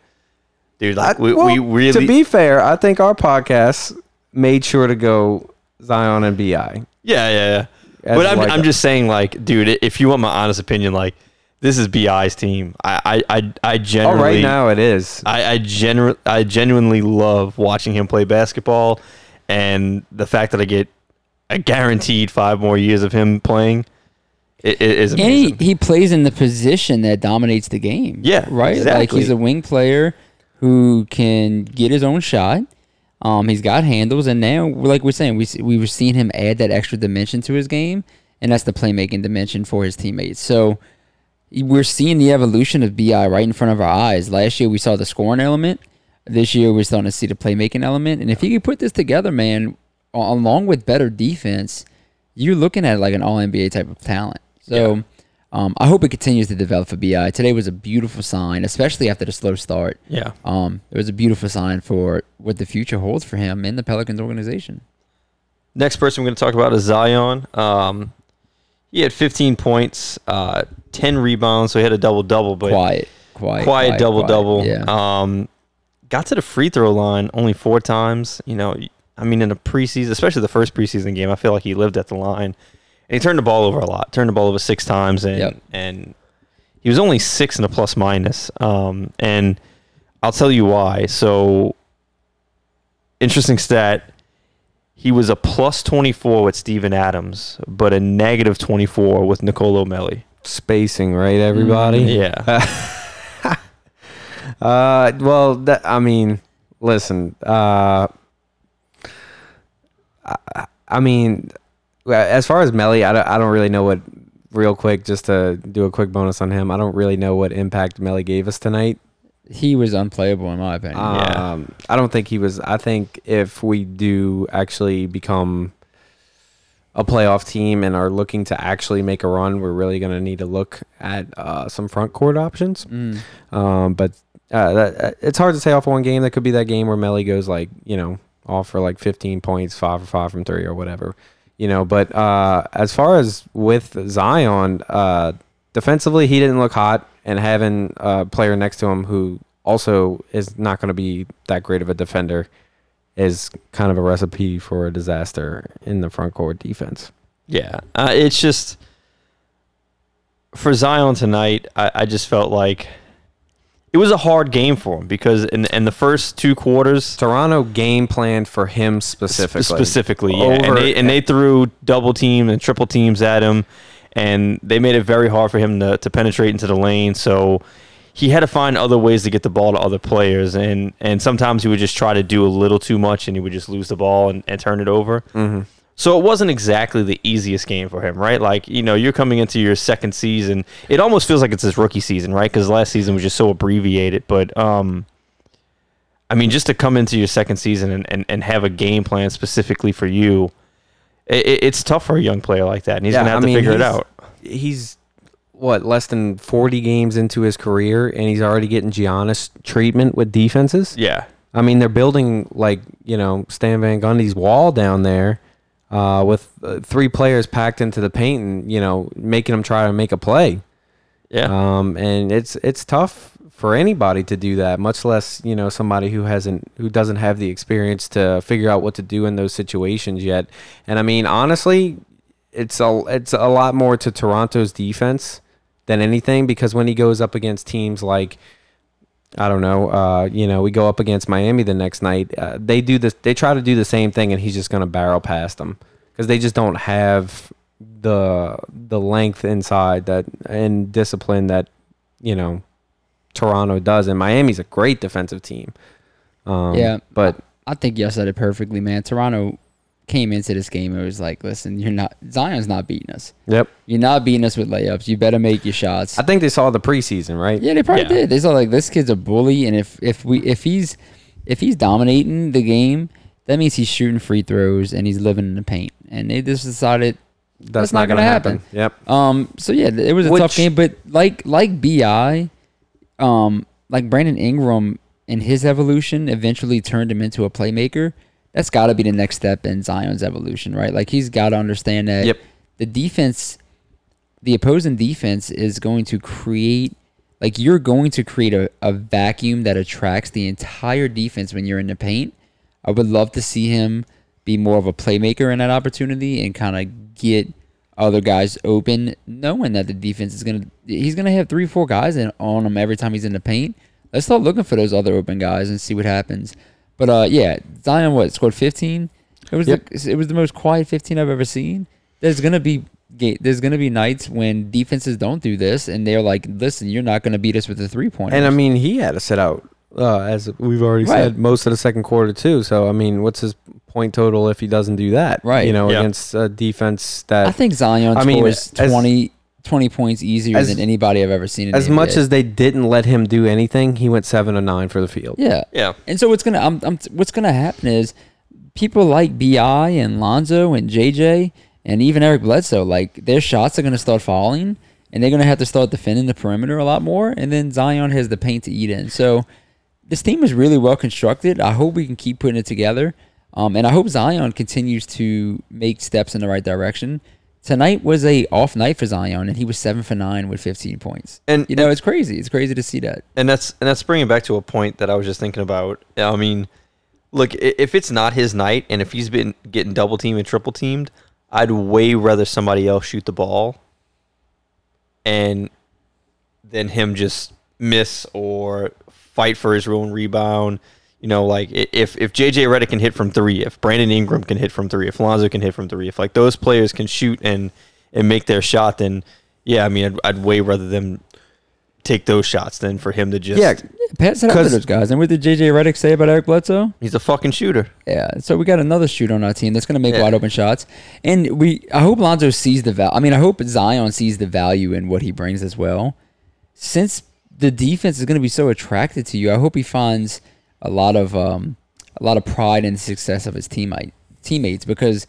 dude, like we, I, well, we really. To be fair, I think our podcast made sure to go Zion and B I. Yeah, yeah, yeah. As but I'm, like I'm just saying, like, dude, if you want my honest opinion, like, this is B I's team. I, I, I, I generally. Oh, right now it is. I, I genu- I genuinely love watching him play basketball, and the fact that I get a guaranteed five more years of him playing. It is amazing. And he, he plays in the position that dominates the game. Yeah, right. Exactly. Like, he's a wing player who can get his own shot. Um, he's got handles, and now, like we're saying, we we were seeing him add that extra dimension to his game, and that's the playmaking dimension for his teammates. So we're seeing the evolution of B I right in front of our eyes. Last year we saw the scoring element. This year we're starting to see the playmaking element. And if he can put this together, man, along with better defense, you're looking at like an All N B A type of talent. So yeah. Um, I hope it continues to develop for B I. Today was a beautiful sign, especially after the slow start. Yeah. Um, it was a beautiful sign for what the future holds for him in the Pelicans organization. Next person we're going to talk about is Zion. Um, he had fifteen points, uh, ten rebounds, so he had a double-double. But quiet, quiet, quiet double-double. Yeah. Um, got to the free throw line only four times. You know, I mean, in the preseason, especially the first preseason game, I feel like he lived at the line. And he turned the ball over a lot. Turned the ball over six times, and yep. and he was only six in a plus minus. Um, and I'll tell you why. So, interesting stat: he was a plus twenty four with Steven Adams, but a negative twenty four with Nicolò Melli. Spacing, right, everybody? Mm, yeah. uh, well, that, I mean, listen. Uh, I, I mean. As far as Melli, I don't, I don't really know what, real quick, just to do a quick bonus on him, I don't really know what impact Melli gave us tonight. He was unplayable in my opinion. Um, yeah. I don't think he was, I think if we do actually become a playoff team and are looking to actually make a run, we're really going to need to look at uh, some front court options. Mm. Um, but uh, that, it's hard to say off one game. That could be that game where Melli goes like, you know, off for like fifteen points, five for five from three or whatever. You know, but uh, as far as with Zion, uh, defensively, he didn't look hot. And having a player next to him who also is not going to be that great of a defender is kind of a recipe for a disaster in the front court defense. Yeah, uh, it's just for Zion tonight, I, I just felt like it was a hard game for him because in, in the first two quarters... Toronto game planned for him specifically. Specifically, yeah. Over, and, they, and they threw double team and triple teams at him, and they made it very hard for him to, to penetrate into the lane. So he had to find other ways to get the ball to other players, and, and sometimes he would just try to do a little too much, and he would just lose the ball and, and turn it over. Mm-hmm. So it wasn't exactly the easiest game for him, right? Like, you know, you're coming into your second season. It almost feels like it's his rookie season, right? Because last season was just so abbreviated. But, um, I mean, just to come into your second season and, and, and have a game plan specifically for you, it, it's tough for a young player like that. And he's yeah, going to have I to mean, figure it out. He's, what, less than forty games into his career, and he's already getting Giannis treatment with defenses? Yeah. I mean, they're building, like, you know, Stan Van Gundy's wall down there. Uh, with uh, three players packed into the paint and, you know, making them try to make a play. Yeah. Um, and it's it's tough for anybody to do that, much less, you know, somebody who hasn't who doesn't have the experience to figure out what to do in those situations yet. And I mean, honestly, it's a it's a lot more to Toronto's defense than anything, because when he goes up against teams like, I don't know, uh, you know, we go up against Miami the next night. Uh, they do this, they try to do the same thing, and he's just going to barrel past them because they just don't have the the length inside that and discipline that, you know, Toronto does. And Miami's a great defensive team. Um, yeah, but I, I think you said it perfectly, man. Toronto came into this game, it was like, listen, you're not Zion's not beating us. Yep, you're not beating us with layups. You better make your shots. I think they saw the preseason, right? Yeah, they probably yeah. did. They saw like this kid's a bully, and if if we if he's if he's dominating the game, that means he's shooting free throws and he's living in the paint. And they just decided that's, that's not, not going to happen. happen. Yep. Um. So yeah, it was a Which, tough game, but like like B I, um, like Brandon Ingram and his evolution eventually turned him into a playmaker. That's got to be the next step in Zion's evolution, right? Like, he's got to understand that yep. the defense, the opposing defense is going to create, like, you're going to create a, a vacuum that attracts the entire defense when you're in the paint. I would love to see him be more of a playmaker in that opportunity and kind of get other guys open, knowing that the defense is going to, he's going to have three, four guys in, on him every time he's in the paint. Let's start looking for those other open guys and see what happens. But, uh, yeah, Zion, what, scored fifteen? It was yep. the, it was the most quiet fifteen I've ever seen. There's going to be there's gonna be nights when defenses don't do this, and they're like, listen, you're not going to beat us with a three-pointer. And, I mean, he had to sit out, uh, as we've already right. said, most of the second quarter, too. So, I mean, what's his point total if he doesn't do that? Right. You know, yep. against a defense that... I think Zion I scores mean, twenty... twenty points easier as, than anybody I've ever seen. In as the much as they didn't let him do anything, he went seven or nine for the field. Yeah, yeah. And so what's gonna I'm, I'm, what's gonna happen is people like B I and Lonzo and J J and even Eric Bledsoe, like their shots are gonna start falling, and they're going to have to start defending the perimeter a lot more, and then Zion has the paint to eat in. So this team is really well constructed. I hope we can keep putting it together, um, and I hope Zion continues to make steps in the right direction. Tonight was a off night for Zion, and he was seven for nine with fifteen points. And you know, and, it's crazy. It's crazy to see that. And that's and that's bringing back to a point that I was just thinking about. I mean, look, if it's not his night, and if he's been getting double teamed and triple teamed, I'd way rather somebody else shoot the ball, and then him just miss or fight for his own rebound. You know, like if if J J Redick can hit from three, if Brandon Ingram can hit from three, if Alonzo can hit from three, if like those players can shoot and, and make their shot, then yeah, I mean, I'd, I'd way rather them take those shots than for him to just yeah pass it up to those guys. And what did J J Redick say about Eric Bledsoe? He's a fucking shooter. Yeah, so we got another shooter on our team that's going to make yeah. wide open shots, and we I hope Alonzo sees the value. I mean, I hope Zion sees the value in what he brings as well. Since the defense is going to be so attracted to you, I hope he finds a lot of um, a lot of pride in the success of his teammate teammates, because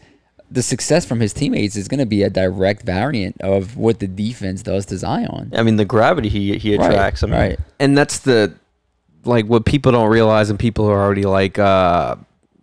the success from his teammates is going to be a direct variant of what the defense does to Zion. I mean, the gravity he he attracts. Right, I mean, right. And that's the like what people don't realize, and people are already like uh,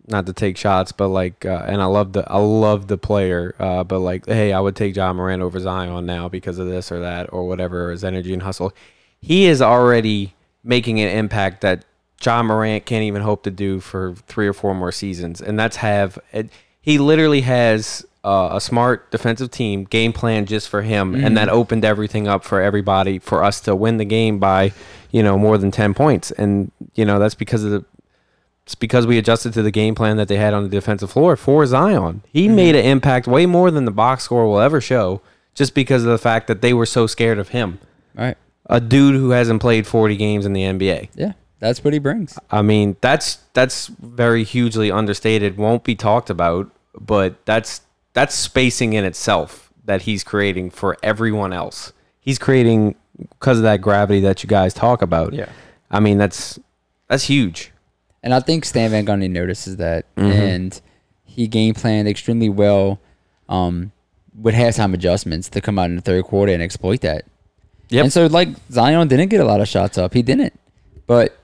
not to take shots, but like uh, and I love the I love the player, uh, but like hey, I would take Ja Morant over Zion now because of this or that or whatever, or his energy and hustle. He is already making an impact that John Morant can't even hope to do for three or four more seasons. And that's have – he literally has uh, a smart defensive team game plan just for him, mm. and that opened everything up for everybody for us to win the game by, you know, more than ten points. And, you know, that's because of the – it's because we adjusted to the game plan that they had on the defensive floor for Zion. He mm. made an impact way more than the box score will ever show just because of the fact that they were so scared of him. All right. A dude who hasn't played forty games in the N B A. Yeah. That's what he brings. I mean, that's that's very hugely understated, won't be talked about, but that's that's spacing in itself that he's creating for everyone else. He's creating because of that gravity that you guys talk about. Yeah. I mean, that's that's huge. And I think Stan Van Gundy notices that, mm-hmm. and he game planned extremely well um, with halftime adjustments to come out in the third quarter and exploit that. Yep. And so, like, Zion didn't get a lot of shots up. He didn't. But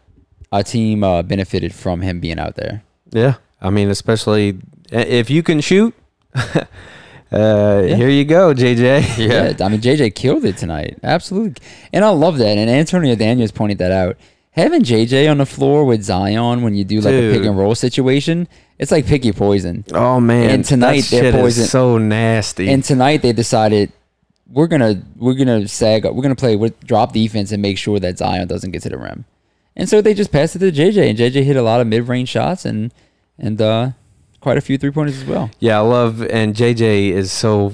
our team uh, benefited from him being out there. Yeah. I mean, especially if you can shoot, uh, yeah. here you go, J J. Yeah. yeah. I mean, J J killed it tonight. Absolutely. And I love that. And Antonio Daniels pointed that out. Having J J on the floor with Zion when you do like Dude. a pick and roll situation, it's like pick your poison. Oh, man. And tonight, that shit poison, is so nasty. And tonight they decided we're going to we're gonna sag up. We're going to play with drop defense and make sure that Zion doesn't get to the rim. And so they just passed it to J J, and J J hit a lot of mid-range shots and and uh, quite a few three-pointers as well. Yeah, I love, and J J is so...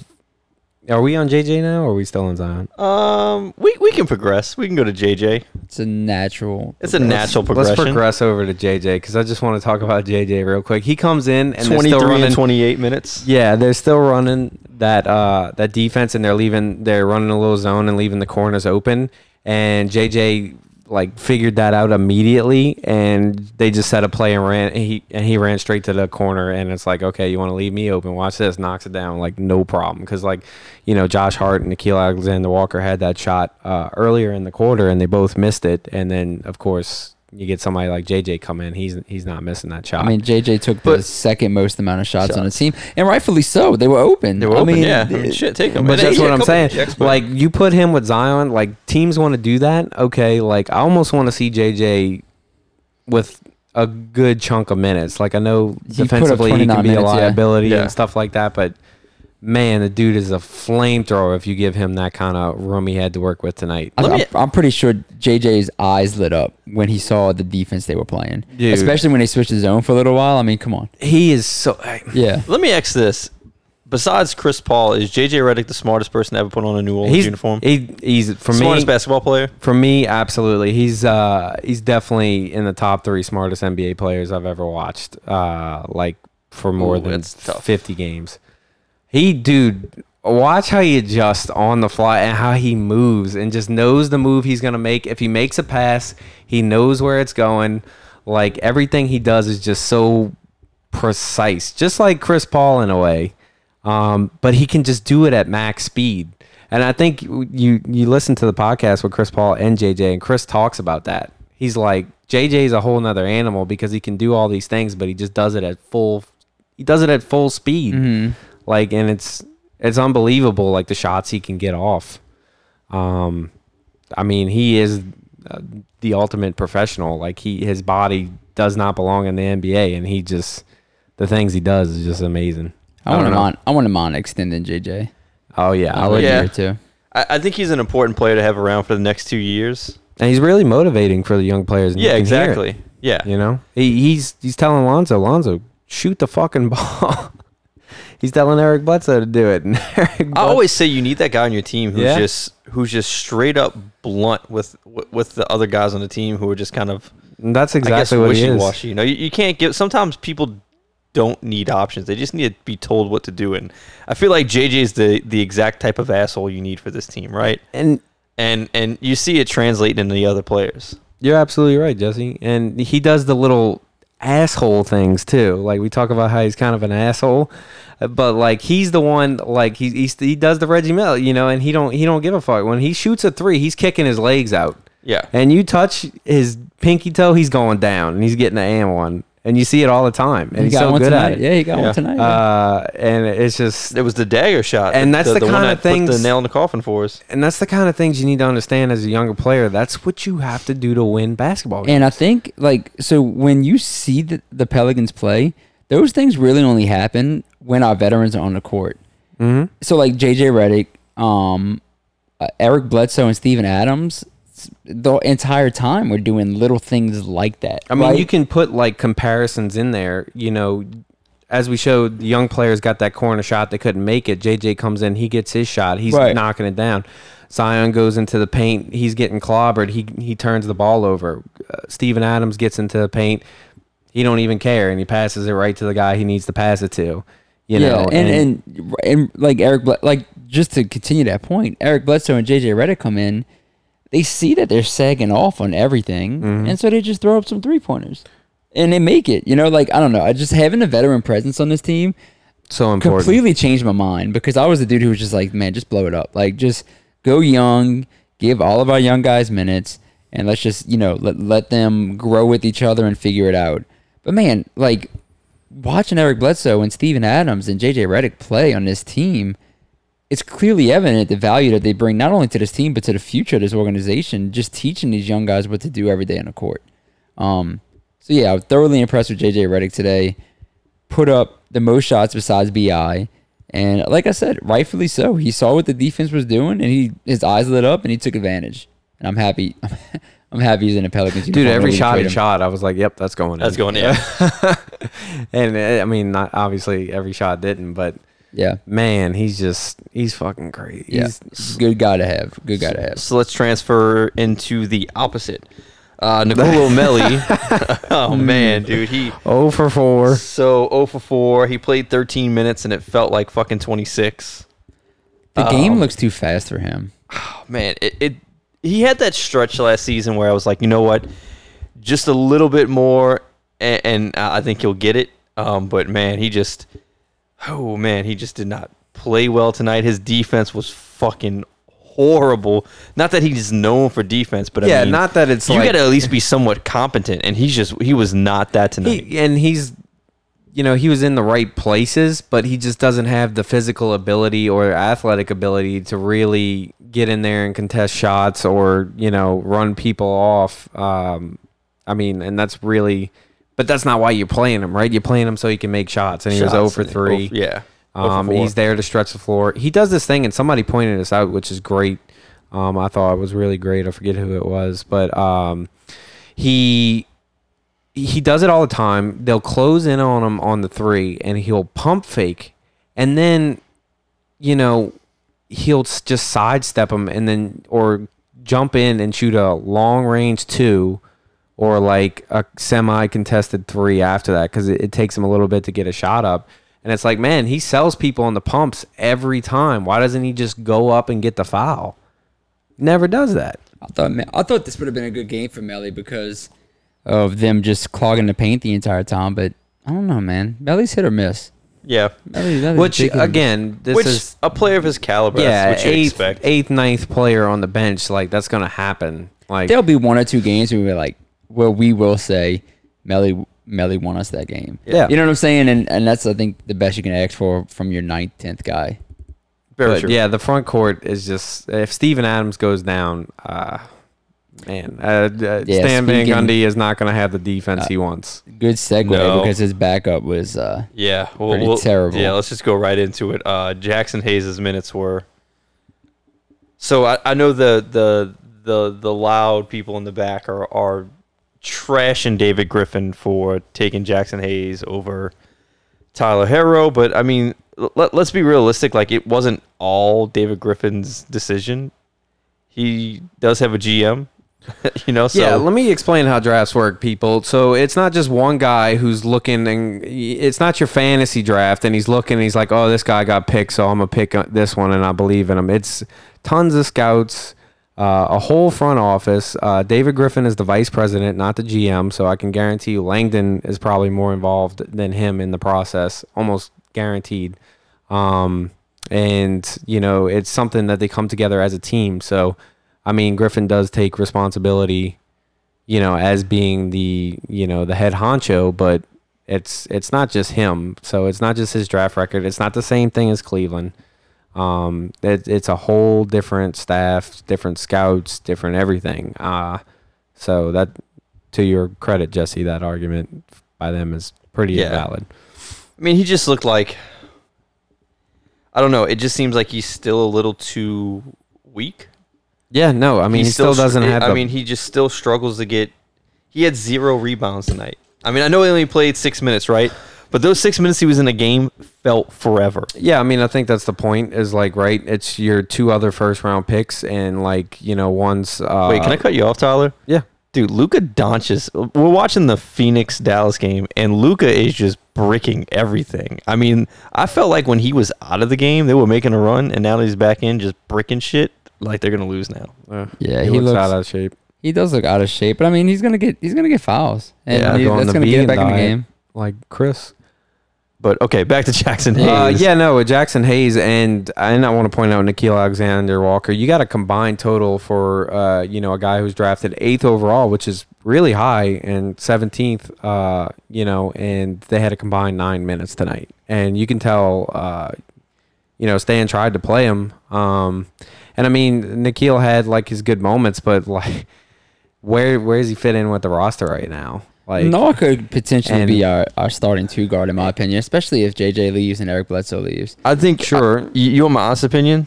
Are we on J J now, or are we still on Zion? Um, we, we can progress. We can go to J J. It's a natural... It's progress. a natural progression. Let's progress over to J J, because I just want to talk about J J real quick. He comes in, and they're still running... and twenty-eight minutes. Yeah, they're still running that uh, that defense, and they're leaving. They're running a little zone and leaving the corners open, and J J... like figured that out immediately, and they just set a play and ran. And he and he ran straight to the corner, and it's like, okay, you want to leave me open? Watch this, knocks it down, like no problem. Because like, you know, Josh Hart and Nickeil Alexander-Walker had that shot uh, earlier in the quarter, and they both missed it. And then of course you get somebody like J J come in, he's he's not missing that shot. I mean, J J took but, the second most amount of shots, shots on the team, and rightfully so. They were open. They were I open, mean, yeah. I mean, shit, take them. But that's yeah, what I'm saying. Like, you put him with Zion, like, teams want to do that, okay, like, I almost want to see J J with a good chunk of minutes. Like, I know he defensively he can be minutes, a liability yeah. Yeah. and stuff like that, but, man, the dude is a flamethrower if you give him that kind of room he had to work with tonight. I'm, me, I'm pretty sure J J's eyes lit up when he saw the defense they were playing, dude. Especially when they switched the zone for a little while. I mean, come on. He is so... I, yeah. Let me ask this. Besides Chris Paul, is J J Redick the smartest person to ever put on a New Orleans he's, uniform? He, he's, for me... Smartest basketball player? For me, absolutely. He's uh, he's definitely in the top three smartest N B A players I've ever watched, uh, like, for more Ooh, than fifty games. He, dude, watch how he adjusts on the fly and how he moves and just knows the move he's going to make. If he makes a pass, he knows where it's going. Like, everything he does is just so precise, just like Chris Paul in a way. Um, but he can just do it at max speed. And I think you you listen to the podcast with Chris Paul and J J, and Chris talks about that. He's like, J J's a whole nother animal because he can do all these things, but he just does it at full he does it at full speed. Mm-hmm. Like, and it's it's unbelievable, like the shots he can get off. Um I mean, he is the ultimate professional. Like, he his body does not belong in the N B A, and he just the things he does is just amazing. I, I want him on I want him on extending J J. Oh yeah, I would yeah. too. I, I think he's an important player to have around for the next two years. And he's really motivating for the young players. And yeah, you exactly. It, yeah. You know? He he's he's telling Lonzo, Lonzo, shoot the fucking ball. He's telling Eric Bledsoe to do it. I always say you need that guy on your team who's yeah. just who's just straight up blunt with with the other guys on the team who are just kind of that's exactly I guess, what he is. You know, you, you can't give sometimes people don't need options. They just need to be told what to do. And I feel like J J is the, the exact type of asshole you need for this team, right? And and and you see it translating into the other players. You're absolutely right, Jesse. And he does the little asshole things too. Like, we talk about how he's kind of an asshole, but like he's the one. Like he he, he does the Reggie Miller, you know, and he don't he don't give a fuck. When he shoots a three, he's kicking his legs out. Yeah. And you touch his pinky toe, he's going down, and he's getting an and one. And you see it all the time. And he he's got so one good tonight. at it. Yeah, he got yeah. one tonight. Yeah. Uh, and it's just... It was the dagger shot. And that's the, the, the kind one of things... Put the nail in the coffin for us. And that's the kind of things you need to understand as a younger player. That's what you have to do to win basketball games. And I think, like... So when you see the, the Pelicans play, those things really only happen when our veterans are on the court. Mm-hmm. So, like, J J Redick, um, uh, Eric Bledsoe, and Steven Adams... The entire time we're doing little things like that. I mean, right? You can put like comparisons in there. You know, as we showed, the young players got that corner shot. They couldn't make it. J J comes in. He gets his shot. He's right. knocking it down. Zion goes into the paint. He's getting clobbered. He he turns the ball over. Uh, Steven Adams gets into the paint. He don't even care, and he passes it right to the guy he needs to pass it to. You yeah, know, and and, and, and like Eric, Ble- like just to continue that point, Eric Bledsoe and J J Redick come in. They see that they're sagging off on everything, mm-hmm. and so they just throw up some three-pointers. And they make it. You know, like, I don't know. I just having a veteran presence on this team so important. Completely changed my mind because I was the dude who was just like, man, just blow it up. Like, just go young, give all of our young guys minutes, and let's just, you know, let, let them grow with each other and figure it out. But, man, like, watching Eric Bledsoe and Steven Adams and J J Redick play on this team, it's clearly evident the value that they bring not only to this team but to the future of this organization, just teaching these young guys what to do every day on the court. Um, so, yeah, I was thoroughly impressed with J J Redick today. Put up the most shots besides B I. And like I said, rightfully so. He saw what the defense was doing, and he his eyes lit up, and he took advantage. And I'm happy. I'm happy he's in the Pelicans. Dude, every shot he shot, I was like, yep, that's going in. That's going in. Yeah. And, I mean, not obviously every shot didn't, but... Yeah, man, he's just he's fucking crazy. Yeah. He's good guy to have. Good guy to have. So let's transfer into the opposite. Uh, Nicolò Melli. Oh man, dude, he oh for four. So oh for four. He played thirteen minutes and it felt like fucking twenty-six. The um, game looks too fast for him. Oh man, it, it he had that stretch last season where I was like, you know what, just a little bit more, and, and I think he'll get it. Um, but man, he just. Oh, man, he just did not play well tonight. His defense was fucking horrible. Not that he's known for defense, but yeah, I mean, not that it's you like... got to at least be somewhat competent, and he's just he was not that tonight. He, and he's, you know, he was in the right places, but he just doesn't have the physical ability or athletic ability to really get in there and contest shots or, you know, run people off. Um, I mean, and that's really... But that's not why you're playing him, right? You're playing him so he can make shots. And he shots was zero for three. Oh, yeah. Um, he's there to stretch the floor. He does this thing, and somebody pointed this out, which is great. Um, I thought it was really great. I forget who it was. But um, he he does it all the time. They'll close in on him on the three, and he'll pump fake. And then, you know, he'll just sidestep him and then or jump in and shoot a long-range two. Or like a semi-contested three after that because it, it takes him a little bit to get a shot up. And it's like, man, he sells people on the pumps every time. Why doesn't he just go up and get the foul? Never does that. I thought I thought this would have been a good game for Melli because of them just clogging the paint the entire time. But I don't know, man. Melli's hit or miss. Yeah. That is, that is which, ridiculous. Again, this which, is... a player of his caliber, yeah, that's what you eighth, expect. Eighth, ninth player on the bench, like, that's going to happen. Like, there'll be one or two games where we're like, where we will say, Melli Melli won us that game. Yeah. You know what I'm saying? And and that's, I think, the best you can ask for from your ninth, tenth guy. Very true. Yeah, the front court is just... If Steven Adams goes down... uh Man, uh, uh, yeah, Stan Van Gundy is not going to have the defense uh, he wants. Good segue no. because his backup was uh, yeah, well, pretty well, terrible. Yeah, let's just go right into it. Uh, Jaxson Hayes' minutes were... So I, I know the, the the the loud people in the back are, are trashing David Griffin for taking Jaxson Hayes over Tyler Herro, but I mean, let, let's be realistic. Like, it wasn't all David Griffin's decision. He does have a G M. You know, so yeah, let me explain how drafts work, people. So it's not just one guy who's looking, and it's not your fantasy draft, and he's looking, and he's like, oh, this guy got picked, so I'm going to pick this one, and I believe in him. It's tons of scouts, uh, a whole front office. Uh, David Griffin is the vice president, not the G M, so I can guarantee you Langdon is probably more involved than him in the process, almost guaranteed. Um, and, you know, it's something that they come together as a team, so... I mean, Griffin does take responsibility, you know, as being the, you know, the head honcho, but it's it's not just him. So it's not just his draft record. It's not the same thing as Cleveland. Um, it, it's a whole different staff, different scouts, different everything. Uh, so that, to your credit, Jesse, that argument by them is pretty yeah. invalid. I mean, he just looked like, I don't know, it just seems like he's still a little too weak. Yeah, no, I mean, he, he still, still doesn't have... I mean, he just still struggles to get... He had zero rebounds tonight. I mean, I know he only played six minutes, right? But those six minutes he was in a game felt forever. Yeah, I mean, I think that's the point, is like, right, it's your two other first-round picks, and, like, you know, one's... Uh, Wait, can I cut you off, Tyler? Yeah. Dude, Luka Doncic... We're watching the Phoenix-Dallas game, and Luka is just bricking everything. I mean, I felt like when he was out of the game, they were making a run, and now that he's back in, just bricking shit. Like, they're gonna lose now. Uh, yeah, he, he looks, looks out of shape. He does look out of shape, but I mean, he's gonna get he's gonna get fouls, and yeah, he, going that's gonna get him back in the game, like Chris. But okay, back to Jaxson Hayes. Uh, yeah, no, with Jaxson Hayes, and and I want to point out Nickeil Alexander-Walker. You got a combined total for uh, you know, a guy who's drafted eighth overall, which is really high, and seventeenth. Uh, you know, and they had a combined nine minutes tonight, and you can tell. Uh, you know, Stan tried to play him. Um, And, I mean, Nickeil had, like, his good moments, but, like, where where does he fit in with the roster right now? Like, Noah could potentially and, be our, our starting two-guard, in my opinion, especially if J J leaves and Eric Bledsoe leaves. I think, sure. I, you want my honest opinion?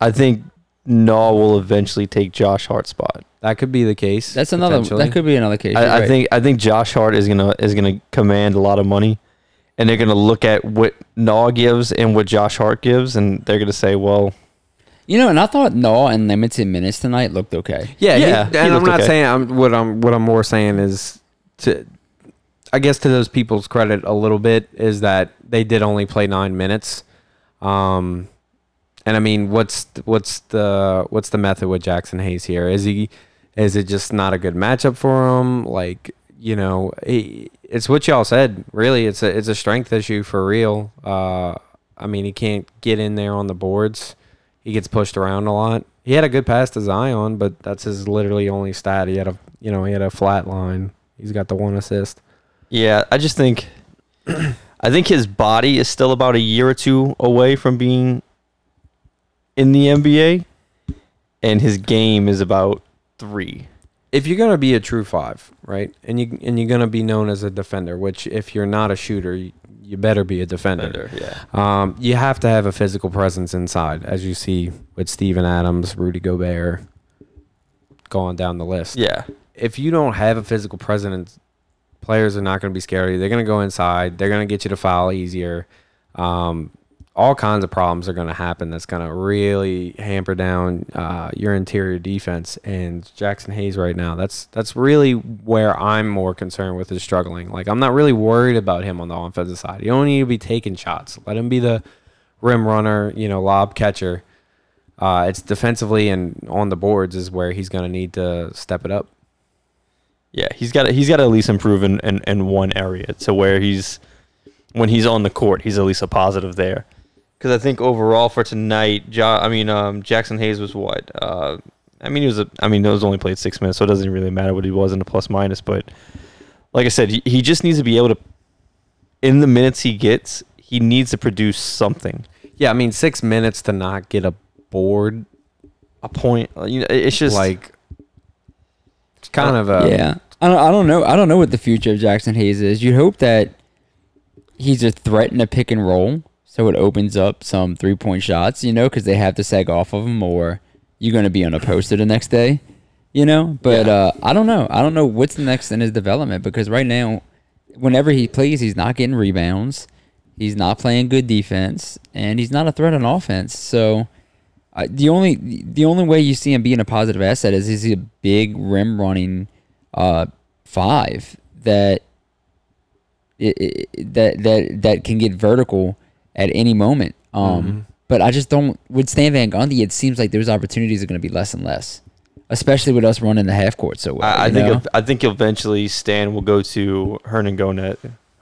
I think Noah will eventually take Josh Hart's spot. That could be the case. That's another. That could be another case. I, right. I think I think Josh Hart is gonna is gonna command a lot of money, and they're going to look at what Noah gives and what Josh Hart gives, and they're going to say, well... You know, and I thought Noah in limited minutes tonight looked okay. Yeah, yeah. He, and I'm not okay. saying I'm, what I'm what I'm more saying is to, I guess to those people's credit a little bit is that they did only play nine minutes, um, and I mean, what's what's the what's the method with Jaxson Hayes here? Is he is it just not a good matchup for him? Like, you know, he, it's what y'all said. Really, it's a it's a strength issue for real. Uh, I mean, he can't get in there on the boards. He gets pushed around a lot. He had a good pass to Zion, but that's his literally only stat. He had a, you know, he had a flat line. He's got the one assist. Yeah, I just think, I think his body is still about a year or two away from being in the N B A, and his game is about three. If you're gonna be a true five, right, and you and you're gonna be known as a defender, which if you're not a shooter. You, You better be a defender. defender yeah. Um, you have to have a physical presence inside, as you see with Steven Adams, Rudy Gobert, going down the list. Yeah. If you don't have a physical presence, players are not going to be scared of you. They're going to go inside. They're going to get you to foul easier. Um, all kinds of problems are going to happen that's going to really hamper down uh, your interior defense. And Jaxson Hayes right now, that's that's really where I'm more concerned with is struggling. Like, I'm not really worried about him on the offensive side. You don't need to be taking shots. Let him be the rim runner, you know, lob catcher. Uh, it's defensively and on the boards is where he's going to need to step it up. Yeah, he's got to, he's got to at least improve in, in, in one area to where he's – when he's on the court, he's at least a positive there. Because I think overall for tonight, jo- I mean, um, Jaxson Hayes was what? Uh, I mean, he was. A, I mean, he was only played six minutes, so it doesn't really matter what he was in the plus minus. But like I said, he, he just needs to be able to, in the minutes he gets, he needs to produce something. Yeah, I mean, six minutes to not get a board, a point. You know, it's just like it's kind uh, of a yeah. I don't. I don't know. I don't know what the future of Jaxson Hayes is. You'd hope that he's a threat in a pick and roll. So it opens up some three-point shots, you know, because they have to sag off of them, or you're going to be on a poster the next day, you know. But yeah. uh, I don't know. I don't know what's next in his development, because right now, whenever he plays, he's not getting rebounds. He's not playing good defense, and he's not a threat on offense. So uh, the only the only way you see him being a positive asset is he's a big rim-running uh, five that, it, it, that, that, that can get vertical at any moment. Um, mm-hmm. But I just don't... With Stan Van Gundy, it seems like those opportunities are going to be less and less, especially with us running the half court so well. I, I think if, I think eventually Stan will go to Hernangómez.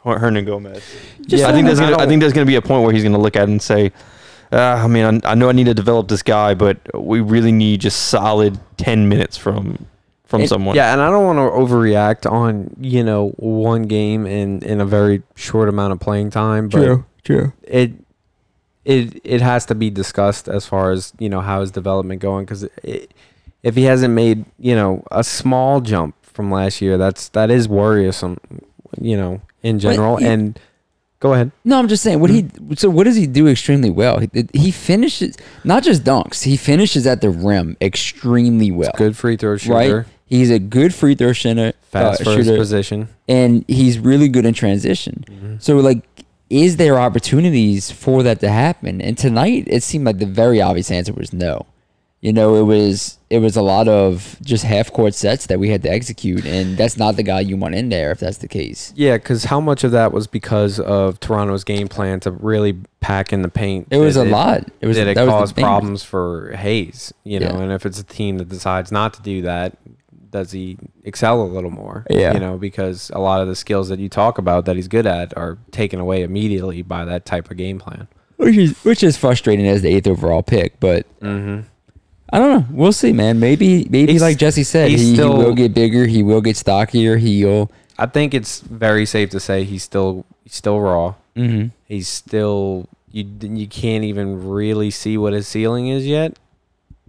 Hernangómez. Yeah, I think there's gonna, I think there's going to be a point where he's going to look at it and say, uh, I mean, I, I know I need to develop this guy, but we really need just solid ten minutes from... From and, someone. Yeah, and I don't want to overreact on, you know, one game in, in a very short amount of playing time. But true, true. It, it, it has to be discussed as far as, you know, how his development going. Because if he hasn't made, you know, a small jump from last year, that's that is worrisome, you know, in general. He, and go ahead. No, I'm just saying, what mm-hmm. he so what does he do extremely well? He, he finishes, not just dunks, he finishes at the rim extremely well. It's good free throw shooter. Right? He's a good free throw shooter, fast uh, first shooter, position, and he's really good in transition. Mm-hmm. So, like, is there opportunities for that to happen? And tonight, it seemed like the very obvious answer was no. You know, it was it was a lot of just half court sets that we had to execute, and that's not the guy you want in there if that's the case. Yeah, because how much of that was because of Toronto's game plan to really pack in the paint? It was a lot. It was that it caused problems for Hayes. You know, and if it's a team that decides not to do that, does he excel a little more? Yeah. You know, because a lot of the skills that you talk about that he's good at are taken away immediately by that type of game plan. Which is which is frustrating as the eighth overall pick, but mm-hmm. I don't know. We'll see, man. Maybe maybe he's, like Jesse said, he, still, he will get bigger, he will get stockier, he'll I think it's very safe to say he's still he's still raw. Mm-hmm. He's still you you can't even really see what his ceiling is yet.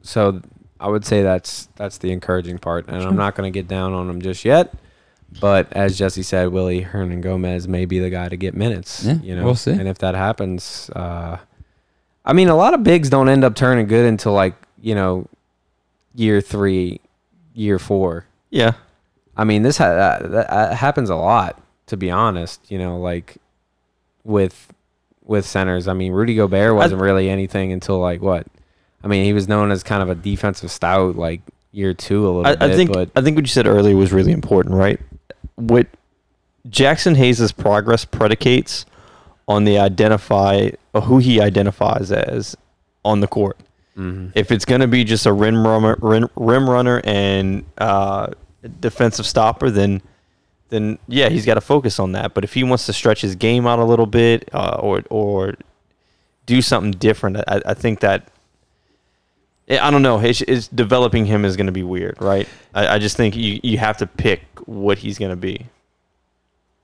So I would say that's that's the encouraging part, and I'm not going to get down on him just yet. But as Jesse said, Willy Hernangómez may be the guy to get minutes. Yeah, you know, we'll see. And if that happens, uh, I mean, a lot of bigs don't end up turning good until like you know, year three, year four. Yeah, I mean, this ha- that, that happens a lot, to be honest. You know, like with with centers. I mean, Rudy Gobert wasn't really anything until like what. I mean, he was known as kind of a defensive stout, like year two a little I, bit. I think but. I think what you said earlier was really important, right? What Jaxson Hayes' progress predicates on the identify or who he identifies as on the court. Mm-hmm. If it's going to be just a rim runner, rim, rim runner and uh, defensive stopper, then then yeah, he's got to focus on that. But if he wants to stretch his game out a little bit uh, or or do something different, I, I think that. I don't know. It's, it's developing him is going to be weird, right? I, I just think you, you have to pick what he's going to be.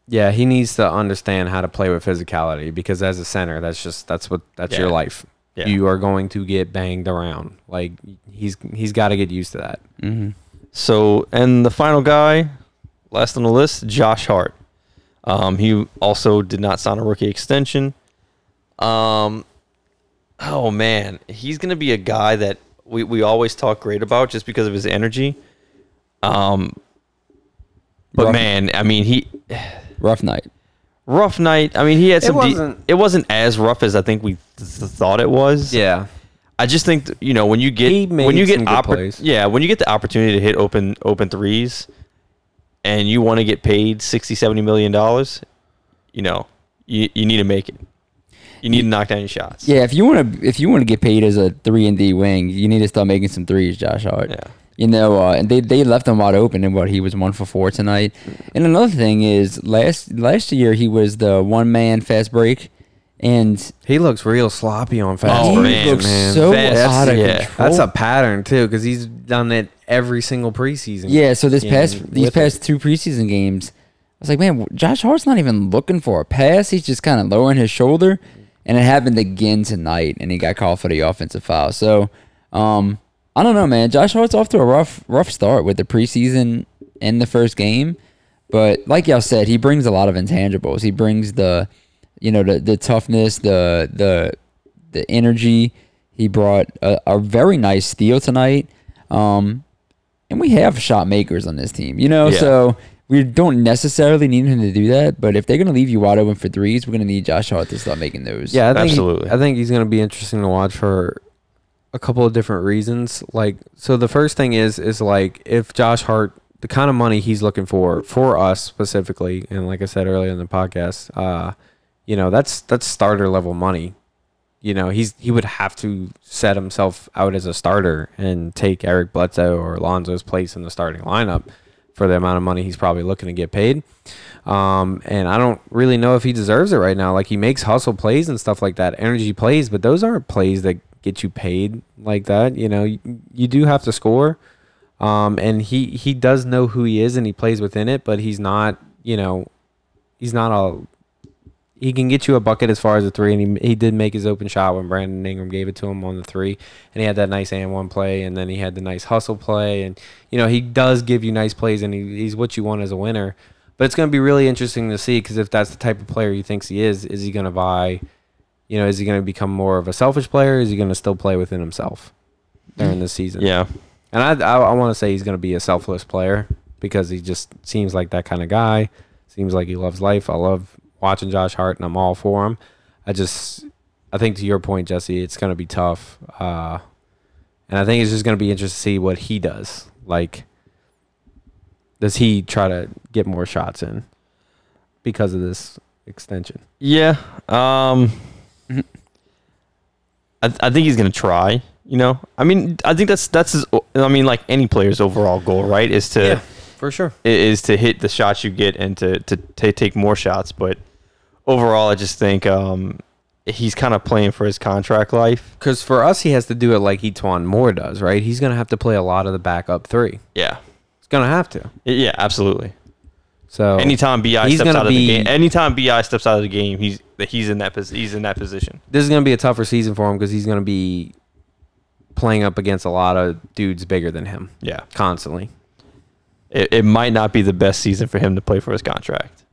Yeah, he needs to understand how to play with physicality because as a center, that's just that's what that's yeah. your life. Yeah. You are going to get banged around. Like he's he's got to get used to that. Mm-hmm. So, and the final guy, last on the list, Josh Hart. Um, he also did not sign a rookie extension. Um, oh man, he's going to be a guy that. We we always talk great about just because of his energy, um. But rough man, night. I mean he, rough night, rough night. I mean he had some. It wasn't, de- it wasn't as rough as I think we th- thought it was. Yeah, I just think that, you know when you get he made when you get oppor- yeah when you get the opportunity to hit open open threes, and you want to get paid sixty, seventy million dollars, you know you you need to make it. You need to knock down your shots. Yeah, if you want to, if you want to get paid as a three and D wing, you need to start making some threes, Josh Hart. Yeah, You know, uh, and they, they left him wide open, and what he was one for four tonight. And another thing is, last last year he was the one man fast break, and he looks real sloppy on fast oh, break. Man, he looks man. so fast, out of yeah. control. That's a pattern too, because he's done it every single preseason. Yeah. So this past these past it. two preseason games, I was like, man, Josh Hart's not even looking for a pass. He's just kind of lowering his shoulder, and it happened again tonight, and he got called for the offensive foul. So, um. I don't know, man. Josh Hart's off to a rough, rough start with the preseason and the first game, but like y'all said, he brings a lot of intangibles. He brings the, you know, the the toughness, the the the energy. He brought a, a very nice steal tonight, um, and we have shot makers on this team, you know. Yeah. So we don't necessarily need him to do that, but if they're gonna leave you wide open for threes, we're gonna need Josh Hart to start making those. Yeah, I think absolutely. He, I think he's gonna be interesting to watch for a couple of different reasons. Like, so the first thing is is like, if Josh Hart, the kind of money he's looking for for us specifically, and like I said earlier in the podcast, uh you know, that's that's starter level money. You know, he's he would have to set himself out as a starter and take Eric Bledsoe or Alonzo's place in the starting lineup for the amount of money he's probably looking to get paid. Um, and I don't really know if he deserves it right now. Like, he makes hustle plays and stuff like that, energy plays, but those aren't plays that get you paid like that. You know, you, you do have to score, um and he he does know who he is and he plays within it, but he's not, you know, he's not a he can get you a bucket as far as a three, and he, he did make his open shot when Brandon Ingram gave it to him on the three, and he had that nice and one play, and then he had the nice hustle play, and you know, he does give you nice plays, and he, he's what you want as a winner. But it's going to be really interesting to see, because if that's the type of player he thinks he is, is he going to buy You know, is he going to become more of a selfish player? Or is he going to still play within himself during this season? Yeah. And I I, I want to say he's going to be a selfless player, because he just seems like that kind of guy. Seems like he loves life. I love watching Josh Hart, and I'm all for him. I just, I think to your point, Jesse, it's going to be tough. Uh, and I think it's just going to be interesting to see what he does. Like, does he try to get more shots in because of this extension? Yeah. Um... I, th- I think he's gonna try. You know, I mean, I think that's that's his. I mean, like any player's overall goal, right, is to yeah, for sure is to hit the shots you get and to to t- take more shots. But overall, I just think um, he's kind of playing for his contract life. Because for us, he has to do it like Etuan Moore does, right? He's gonna have to play a lot of the backup three. Yeah, he's gonna have to. Yeah, absolutely. So anytime B I steps out of the game, anytime B I steps out of the game, he's he's in that he's in that position. This is going to be a tougher season for him, because he's going to be playing up against a lot of dudes bigger than him. Yeah, constantly. It it might not be the best season for him to play for his contract.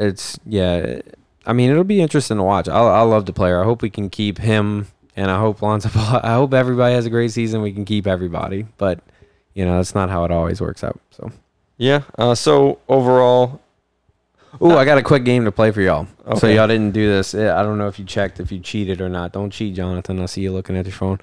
It's yeah. I mean, it'll be interesting to watch. I I love the player. I hope we can keep him, and I hope Lonzo. I hope everybody has a great season. We can keep everybody, but you know, that's not how it always works out. So. Yeah, uh, so overall... Ooh, I got a quick game to play for y'all. Okay. So y'all didn't do this. I don't know if you checked, if you cheated or not. Don't cheat, Jonathan. I see you looking at your phone.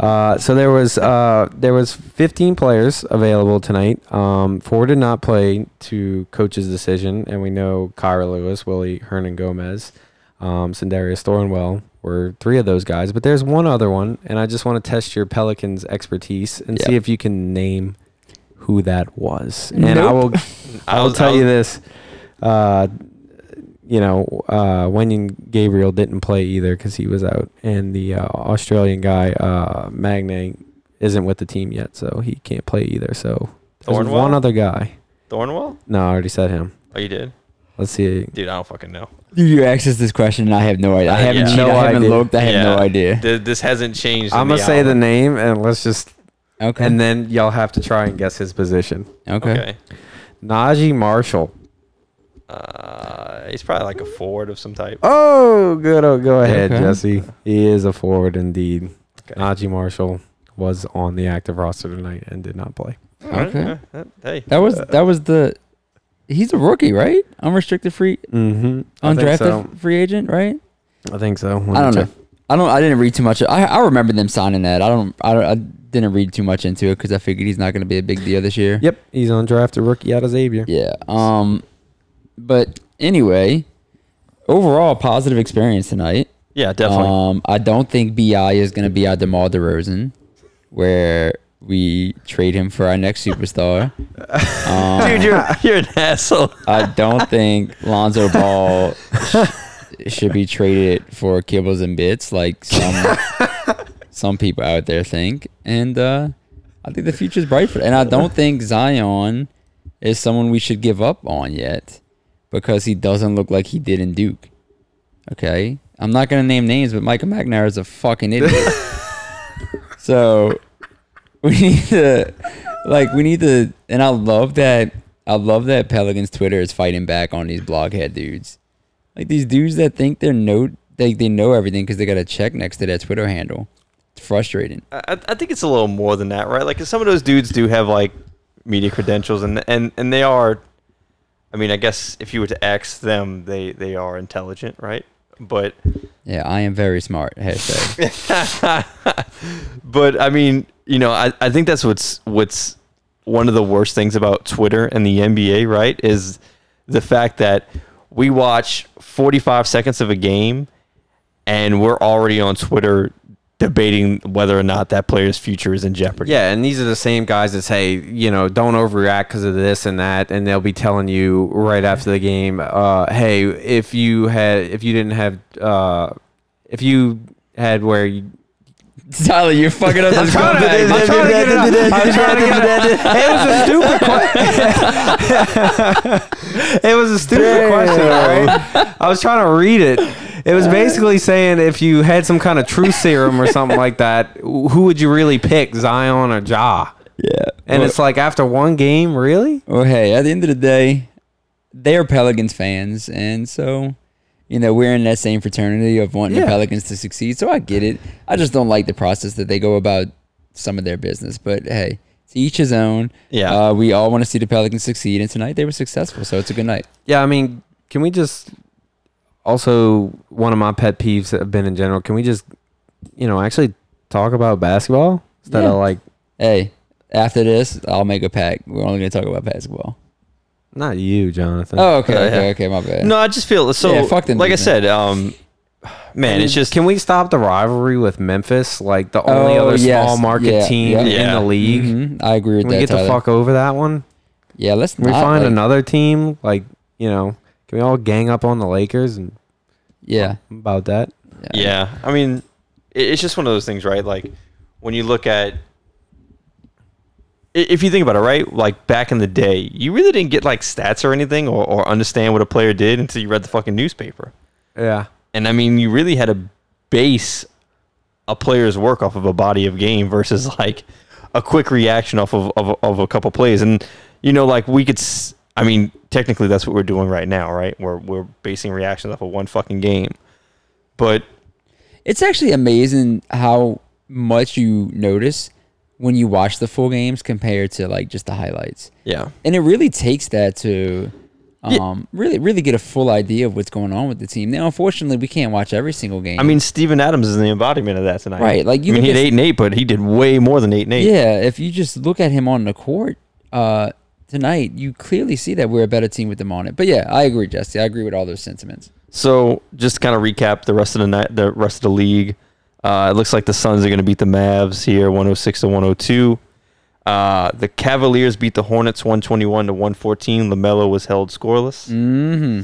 Uh, so there was uh, there was fifteen players available tonight. Um, four did not play to coach's decision, and we know Kira Lewis, Willy Hernangómez, um, Sindarius Thornwell were three of those guys. But there's one other one, and I just want to test your Pelicans' expertise and yep. see if you can name... who that was. And nope. I will I will tell I'll, you this. Uh, you know, uh, Wenyon Gabriel didn't play either because he was out. And the uh, Australian guy, uh, Magne, isn't with the team yet, so he can't play either. So there's one other guy. Thornwell? No, I already said him. Oh, you did? Let's see. Dude, I don't fucking know. You asked us this question, and I have no idea. I haven't, yeah. no I haven't idea. looked. I have yeah. no idea. The, this hasn't changed. I'm going to say hour. the name, and let's just... Okay. And then y'all have to try and guess his position. Okay. okay. Naji Marshall. Uh, he's probably like a forward of some type. Oh, good. Oh, go ahead, okay. Jesse. He is a forward indeed. Okay. Naji Marshall was on the active roster tonight and did not play. Okay. okay. Hey. That was that was the. He's a rookie, right? Unrestricted free. Mm-hmm. Undrafted so. free agent, right? I think so. One I don't know. Two. I don't. I didn't read too much. I I remember them signing that. I don't. I don't. I didn't read too much into it because I figured he's not going to be a big deal this year. Yep, he's undrafted rookie out of Xavier. Yeah. Um. But anyway, overall positive experience tonight. Yeah, definitely. Um. I don't think B I is going to be out DeMar DeRozan, where we trade him for our next superstar. Um, Dude, you're, you're an asshole. I don't think Lonzo Ball sh- should be traded for kibbles and bits like some some people out there think. And uh, I think the future's bright for it. And I don't think Zion is someone we should give up on yet because he doesn't look like he did in Duke. Okay? I'm not going to name names, but Michael McNair is a fucking idiot. So... We need to, like, we need to, and I love that, I love that Pelicans Twitter is fighting back on these bloghead dudes. Like, these dudes that think they're no, they, they know everything because they got a check next to that Twitter handle. It's frustrating. I, I think it's a little more than that, right? Like, cause some of those dudes do have, like, media credentials, and and, and they are, I mean, I guess if you were to ask them, they, they are intelligent, right? But. Yeah, I am very smart, hashtag. But, I mean. You know, I, I think that's what's what's one of the worst things about Twitter and the N B A, right, is the fact that we watch forty-five seconds of a game and we're already on Twitter debating whether or not that player's future is in jeopardy. Yeah, and these are the same guys that say, you know, don't overreact because of this and that, and they'll be telling you right after the game, uh, hey, if you had, if you didn't have, uh, if you had where you... Tyler, you're fucking up this I'm, trying to, I'm trying to get it up. I'm trying to get it up. It was a stupid question. It was a stupid question, right? I was trying to read it. It was basically saying if you had some kind of truth serum or something like that, who would you really pick, Zion or Ja? Yeah. And well, it's like after one game, really? Well, hey, at the end of the day, they're Pelicans fans, and so... You know, we're in that same fraternity of wanting yeah. the Pelicans to succeed, so I get it. I just don't like the process that they go about some of their business. But, hey, to each his own. Yeah. Uh, we all want to see the Pelicans succeed, and tonight they were successful, so it's a good night. Yeah, I mean, can we just also, one of my pet peeves have been in general, can we just, you know, actually talk about basketball instead yeah. of like... Hey, after this, I'll make a pact. We're only going to talk about basketball. Not you, Jonathan. Oh, okay, okay, okay, okay, my bad. No, I just feel so. Yeah, fuck them, like I said, um, man, it's just. Can we stop the rivalry with Memphis? Like the only oh, other yes, small market yeah, team yeah. in yeah. the league. Mm-hmm. I agree with can that. Can we get Tyler. the fuck over that one? Yeah, let's. Can we not, find like, another team? Like, you know, can we all gang up on the Lakers and? Yeah. About that. Yeah, yeah. I mean, it's just one of those things, right? Like when you look at. If you think about it, right, like back in the day, you really didn't get like stats or anything or, or understand what a player did until you read the fucking newspaper. Yeah. And I mean, you really had to base a player's work off of a body of game versus like a quick reaction off of, of, of a couple plays. And, you know, like we could, I mean, technically that's what we're doing right now, right? We're, we're basing reactions off of one fucking game. But it's actually amazing how much you notice when you watch the full games compared to like just the highlights. Yeah. And it really takes that to um, yeah. really, really get a full idea of what's going on with the team. Now, unfortunately, we can't watch every single game. I mean, Steven Adams is the embodiment of that tonight. Right. Like you I mean, he had eight and eight, but he did way more than eight and eight. Yeah. If you just look at him on the court uh, tonight, you clearly see that we're a better team with them on it. But yeah, I agree, Jesse. I agree with all those sentiments. So just to kind of recap the rest of the night, the rest of the league. Uh, it looks like the Suns are going to beat the Mavs here, one oh six to one oh two. Uh, the Cavaliers beat the Hornets, one twenty-one to one fourteen. LaMelo was held scoreless. Mm-hmm.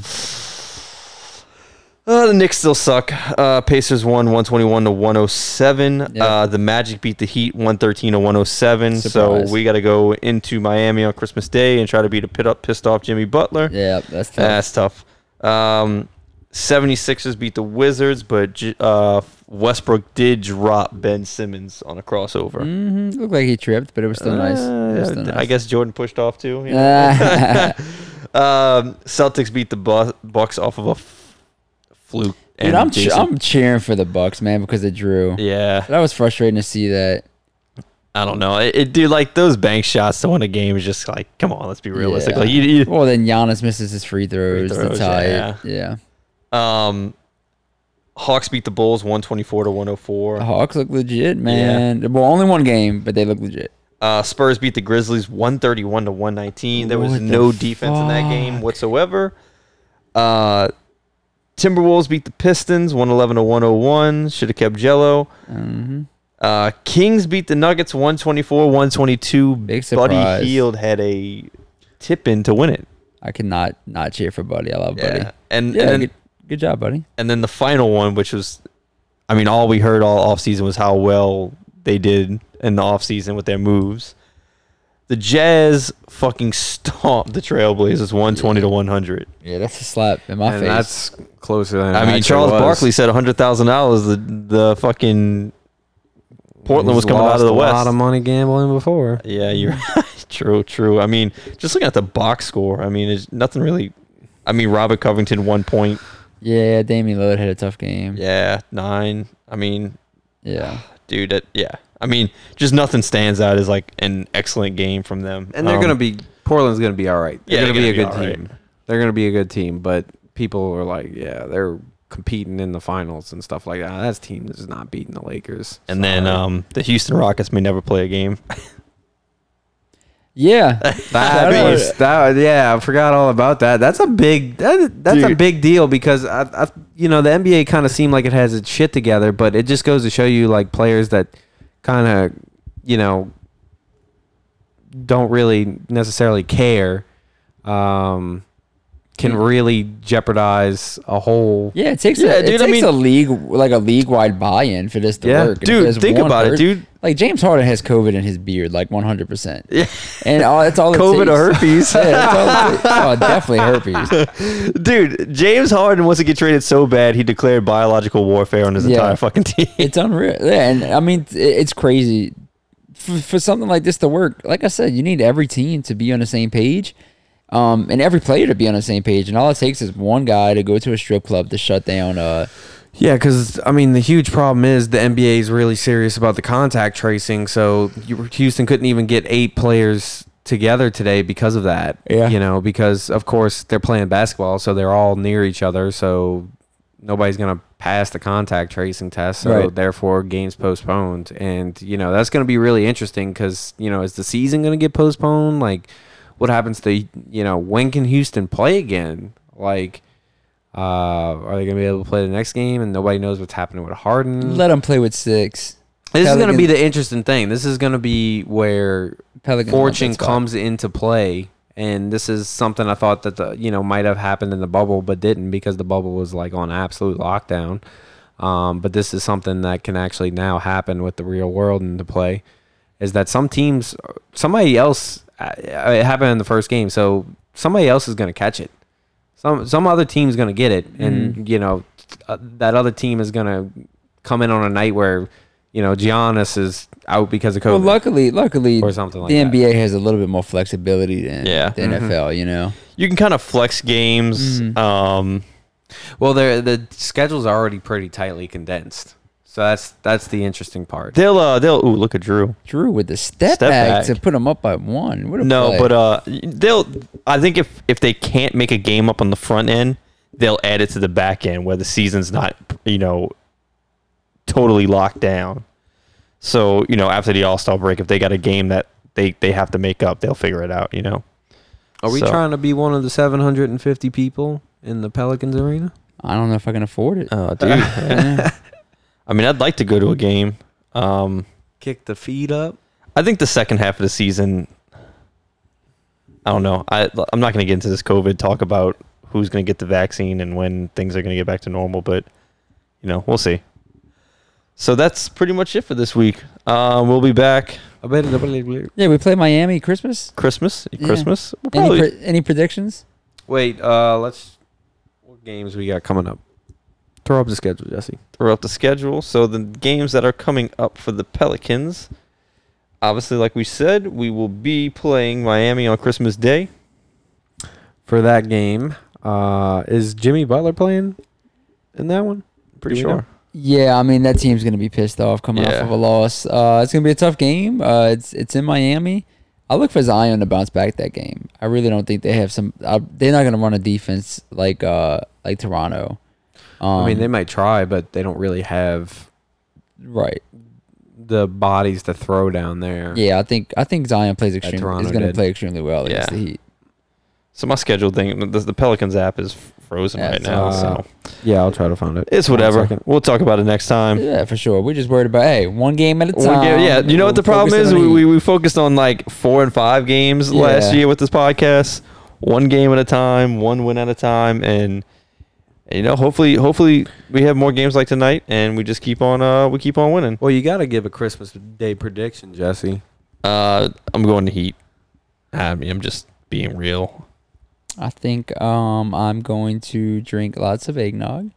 Uh, the Knicks still suck. Uh, Pacers won, one twenty-one to one oh seven. Yep. Uh, the Magic beat the Heat, one thirteen to one oh seven. Surprise. So we got to go into Miami on Christmas Day and try to beat a pit up, pissed off Jimmy Butler. Yeah, that's tough. That's tough. Um, seventy-sixers beat the Wizards, but uh, Westbrook did drop Ben Simmons on a crossover. Mm-hmm. Looked like he tripped, but it was still, uh, nice. It was still nice. I guess Jordan pushed off too. You know? um, Celtics beat the Bu- Bucks off of a f- fluke. Dude, I'm, che- I'm cheering for the Bucks, man, because it drew. Yeah. That was frustrating to see that. I don't know. It, it dude, like those bank shots to win a game is just like, come on, let's be realistic. Yeah. Like, you, you, well, then Giannis misses his free throws. Free throws the tie. Yeah. yeah. Um, Hawks beat the Bulls one twenty-four to one oh four. The Hawks look legit, man. Yeah. Well, only one game, but they look legit. Uh, Spurs beat the Grizzlies one thirty-one to one nineteen. There was what no the defense fuck? in that game whatsoever. Uh, Timberwolves beat the Pistons one eleven to one oh one. Should have kept Jello. Mm-hmm. Uh, Kings beat the Nuggets one twenty-four one twenty-two. Big surprise. Buddy Hield had a tip-in to win it. I cannot not cheer for Buddy. I love yeah. Buddy. And, yeah, and then, good, good job, Buddy. And then the final one, which was, I mean, all we heard all offseason was how well they did in the offseason with their moves. The Jazz fucking stomped the Trailblazers one twenty to one hundred. Yeah, that's a slap in my and face. That's closer than I mean, Charles was. Barkley said one hundred thousand dollars. The the fucking Portland was coming out of the West. A lot of money gambling before. Yeah, you're right. True, true. I mean, just looking at the box score, I mean, there's nothing really. I mean, Robert Covington, one point. Yeah, Damian Lillard had a tough game. Yeah, nine. I mean, yeah, dude. That yeah. I mean, just nothing stands out as like an excellent game from them. And they're um, going to be, Portland's going to be all right. They're yeah, going to be a good team. Right. They're going to be a good team, but people are like, yeah, they're competing in the finals and stuff like that. Oh, that team is not beating the Lakers. And so, then um, the Houston Rockets may never play a game. Yeah. That means, that, yeah, I forgot all about that. That's a big, that, that's Dude. a big deal because, I, I, you know, the N B A kind of seemed like it has its shit together, but it just goes to show you like players that kind of, you know, don't really necessarily care, um, can really jeopardize a whole. Yeah, it takes, yeah, a, dude, it takes I mean, a league, like a league-wide buy-in for this to yeah, work. Dude, think about person, it, dude. Like, James Harden has COVID in his beard, like, one hundred percent. Yeah. And all, that's all it COVID takes. COVID or herpes. Yeah, that's all it oh, definitely herpes. Dude, James Harden wants to get traded so bad, he declared biological warfare on his yeah. entire fucking team. It's unreal. Yeah, and, I mean, it's crazy. For, for something like this to work, like I said, you need every team to be on the same page. Um, and every player to be on the same page, and all it takes is one guy to go to a strip club to shut down. Uh, yeah, because I mean, the huge problem is the N B A is really serious about the contact tracing. So you, Houston couldn't even get eight players together today because of that. Yeah, you know, because of course they're playing basketball, so they're all near each other. So nobody's gonna pass the contact tracing test. So right. therefore, games postponed, and you know that's gonna be really interesting because you know is the season gonna get postponed? Like. What happens to, you know, when can Houston play again? Like, uh, are they going to be able to play the next game? And nobody knows what's happening with Harden. Let them play with six. This Pelican. is going to be the interesting thing. This is going to be where Pelican fortune comes into play. And this is something I thought that, the you know, might have happened in the bubble, but didn't because the bubble was, like, on absolute lockdown. Um, but this is something that can actually now happen with the real world into play, is that some teams, somebody else... It happened in the first game, so somebody else is going to catch it. Some some other team's going to get it, and mm. you know uh, that other team is going to come in on a night where you know Giannis is out because of COVID. Well, luckily, luckily, or something like the that. N B A has a little bit more flexibility than yeah. the mm-hmm. N F L. You know, you can kind of flex games. Mm. Um, well, the the schedule's already pretty tightly condensed. So that's that's the interesting part. They'll uh, they'll ooh, look at Jrue. Jrue with the step, step back, back to put him up by one. What a no, play. but uh, they'll. I think if if they can't make a game up on the front end, they'll add it to the back end where the season's not you know totally locked down. So you know after the All-Star break, if they got a game that they, they have to make up, they'll figure it out. You know. Are we so. trying to be one of the seven hundred fifty people in the Pelicans arena? I don't know if I can afford it. Oh, dude. Yeah. I mean, I'd like to go to a game. Um, Kick the feet up. I think the second half of the season, I don't know. I, I'm not going to get into this COVID talk about who's going to get the vaccine and when things are going to get back to normal, but, you know, we'll see. So that's pretty much it for this week. Uh, we'll be back. Yeah, we play Miami Christmas. Christmas. Christmas. Yeah. We'll probably... any, pre- any predictions? Wait, uh, let's. What games we got coming up? Throw up the schedule, Jesse. Throw up the schedule. So the games that are coming up for the Pelicans, obviously, like we said, we will be playing Miami on Christmas Day. For that game, uh, is Jimmy Butler playing in that one? Pretty Do sure. You know? Yeah, I mean, that team's going to be pissed off coming yeah. off of a loss. Uh, it's going to be a tough game. Uh, it's it's in Miami. I look for Zion to bounce back that game. I really don't think they have some uh, – they're not going to run a defense like uh, like Toronto. Um, I mean, they might try, but they don't really have right the bodies to throw down there. Yeah, I think I think Zion plays extremely. Is going to play extremely well against yeah. the Heat. So my schedule thing, the, the Pelicans app is frozen yeah, right now. Uh, so Yeah, I'll try to find it. It's whatever. We'll talk about it next time. Yeah, for sure. We're just worried about, hey, one game at a time. One game, yeah, you know what the problem is? We, we we focused on like four and five games yeah. last year with this podcast. One game at a time, one win at a time, and you know, hopefully, hopefully we have more games like tonight, and we just keep on, uh, we keep on winning. Well, you got to give a Christmas Day prediction, Jesse. Uh, I'm going to Heat. I mean, I'm just being real. I think um, I'm going to drink lots of eggnog,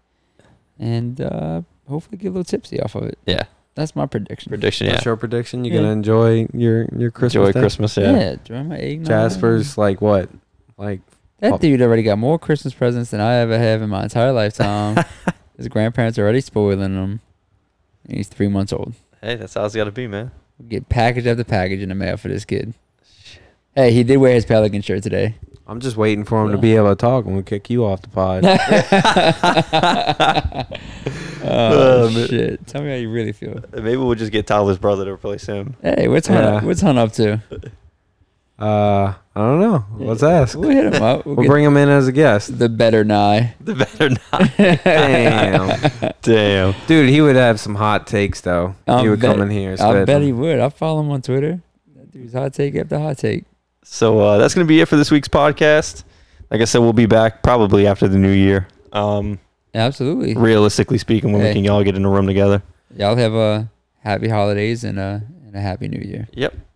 and uh, hopefully get a little tipsy off of it. Yeah, that's my prediction. Prediction. Yeah. That's your prediction. You're yeah. gonna enjoy your your Christmas. Enjoy day? Christmas. Yeah. Yeah. Enjoy my eggnog. Jasper's like what? Like. That dude already got more Christmas presents than I ever have in my entire lifetime. His grandparents are already spoiling him. And he's three months old. Hey, that's how it's got to be, man. We get package after package in the mail for this kid. Shit. Hey, he did wear his Pelican shirt today. I'm just waiting for him yeah. to be able to talk and we'll kick you off the pod. oh, um, shit. Tell me how you really feel. Maybe we'll just get Tyler's brother to replace him. Hey, what's Hun, yeah. what's Hun up to? Uh, I don't know. Let's ask. We'll hit him up. We'll, we'll bring him in as a guest. The better Nye. The better Nye. Damn. Damn. Dude, he would have some hot takes, though. He would bet, come in here. So I bet him. He would. I follow him on Twitter. That dude's hot take after hot take. So uh, that's going to be it for this week's podcast. Like I said, we'll be back probably after the new year. Um, Absolutely. Realistically speaking, when hey. we can all get in a room together. Y'all have a happy holidays and a, and a happy new year. Yep.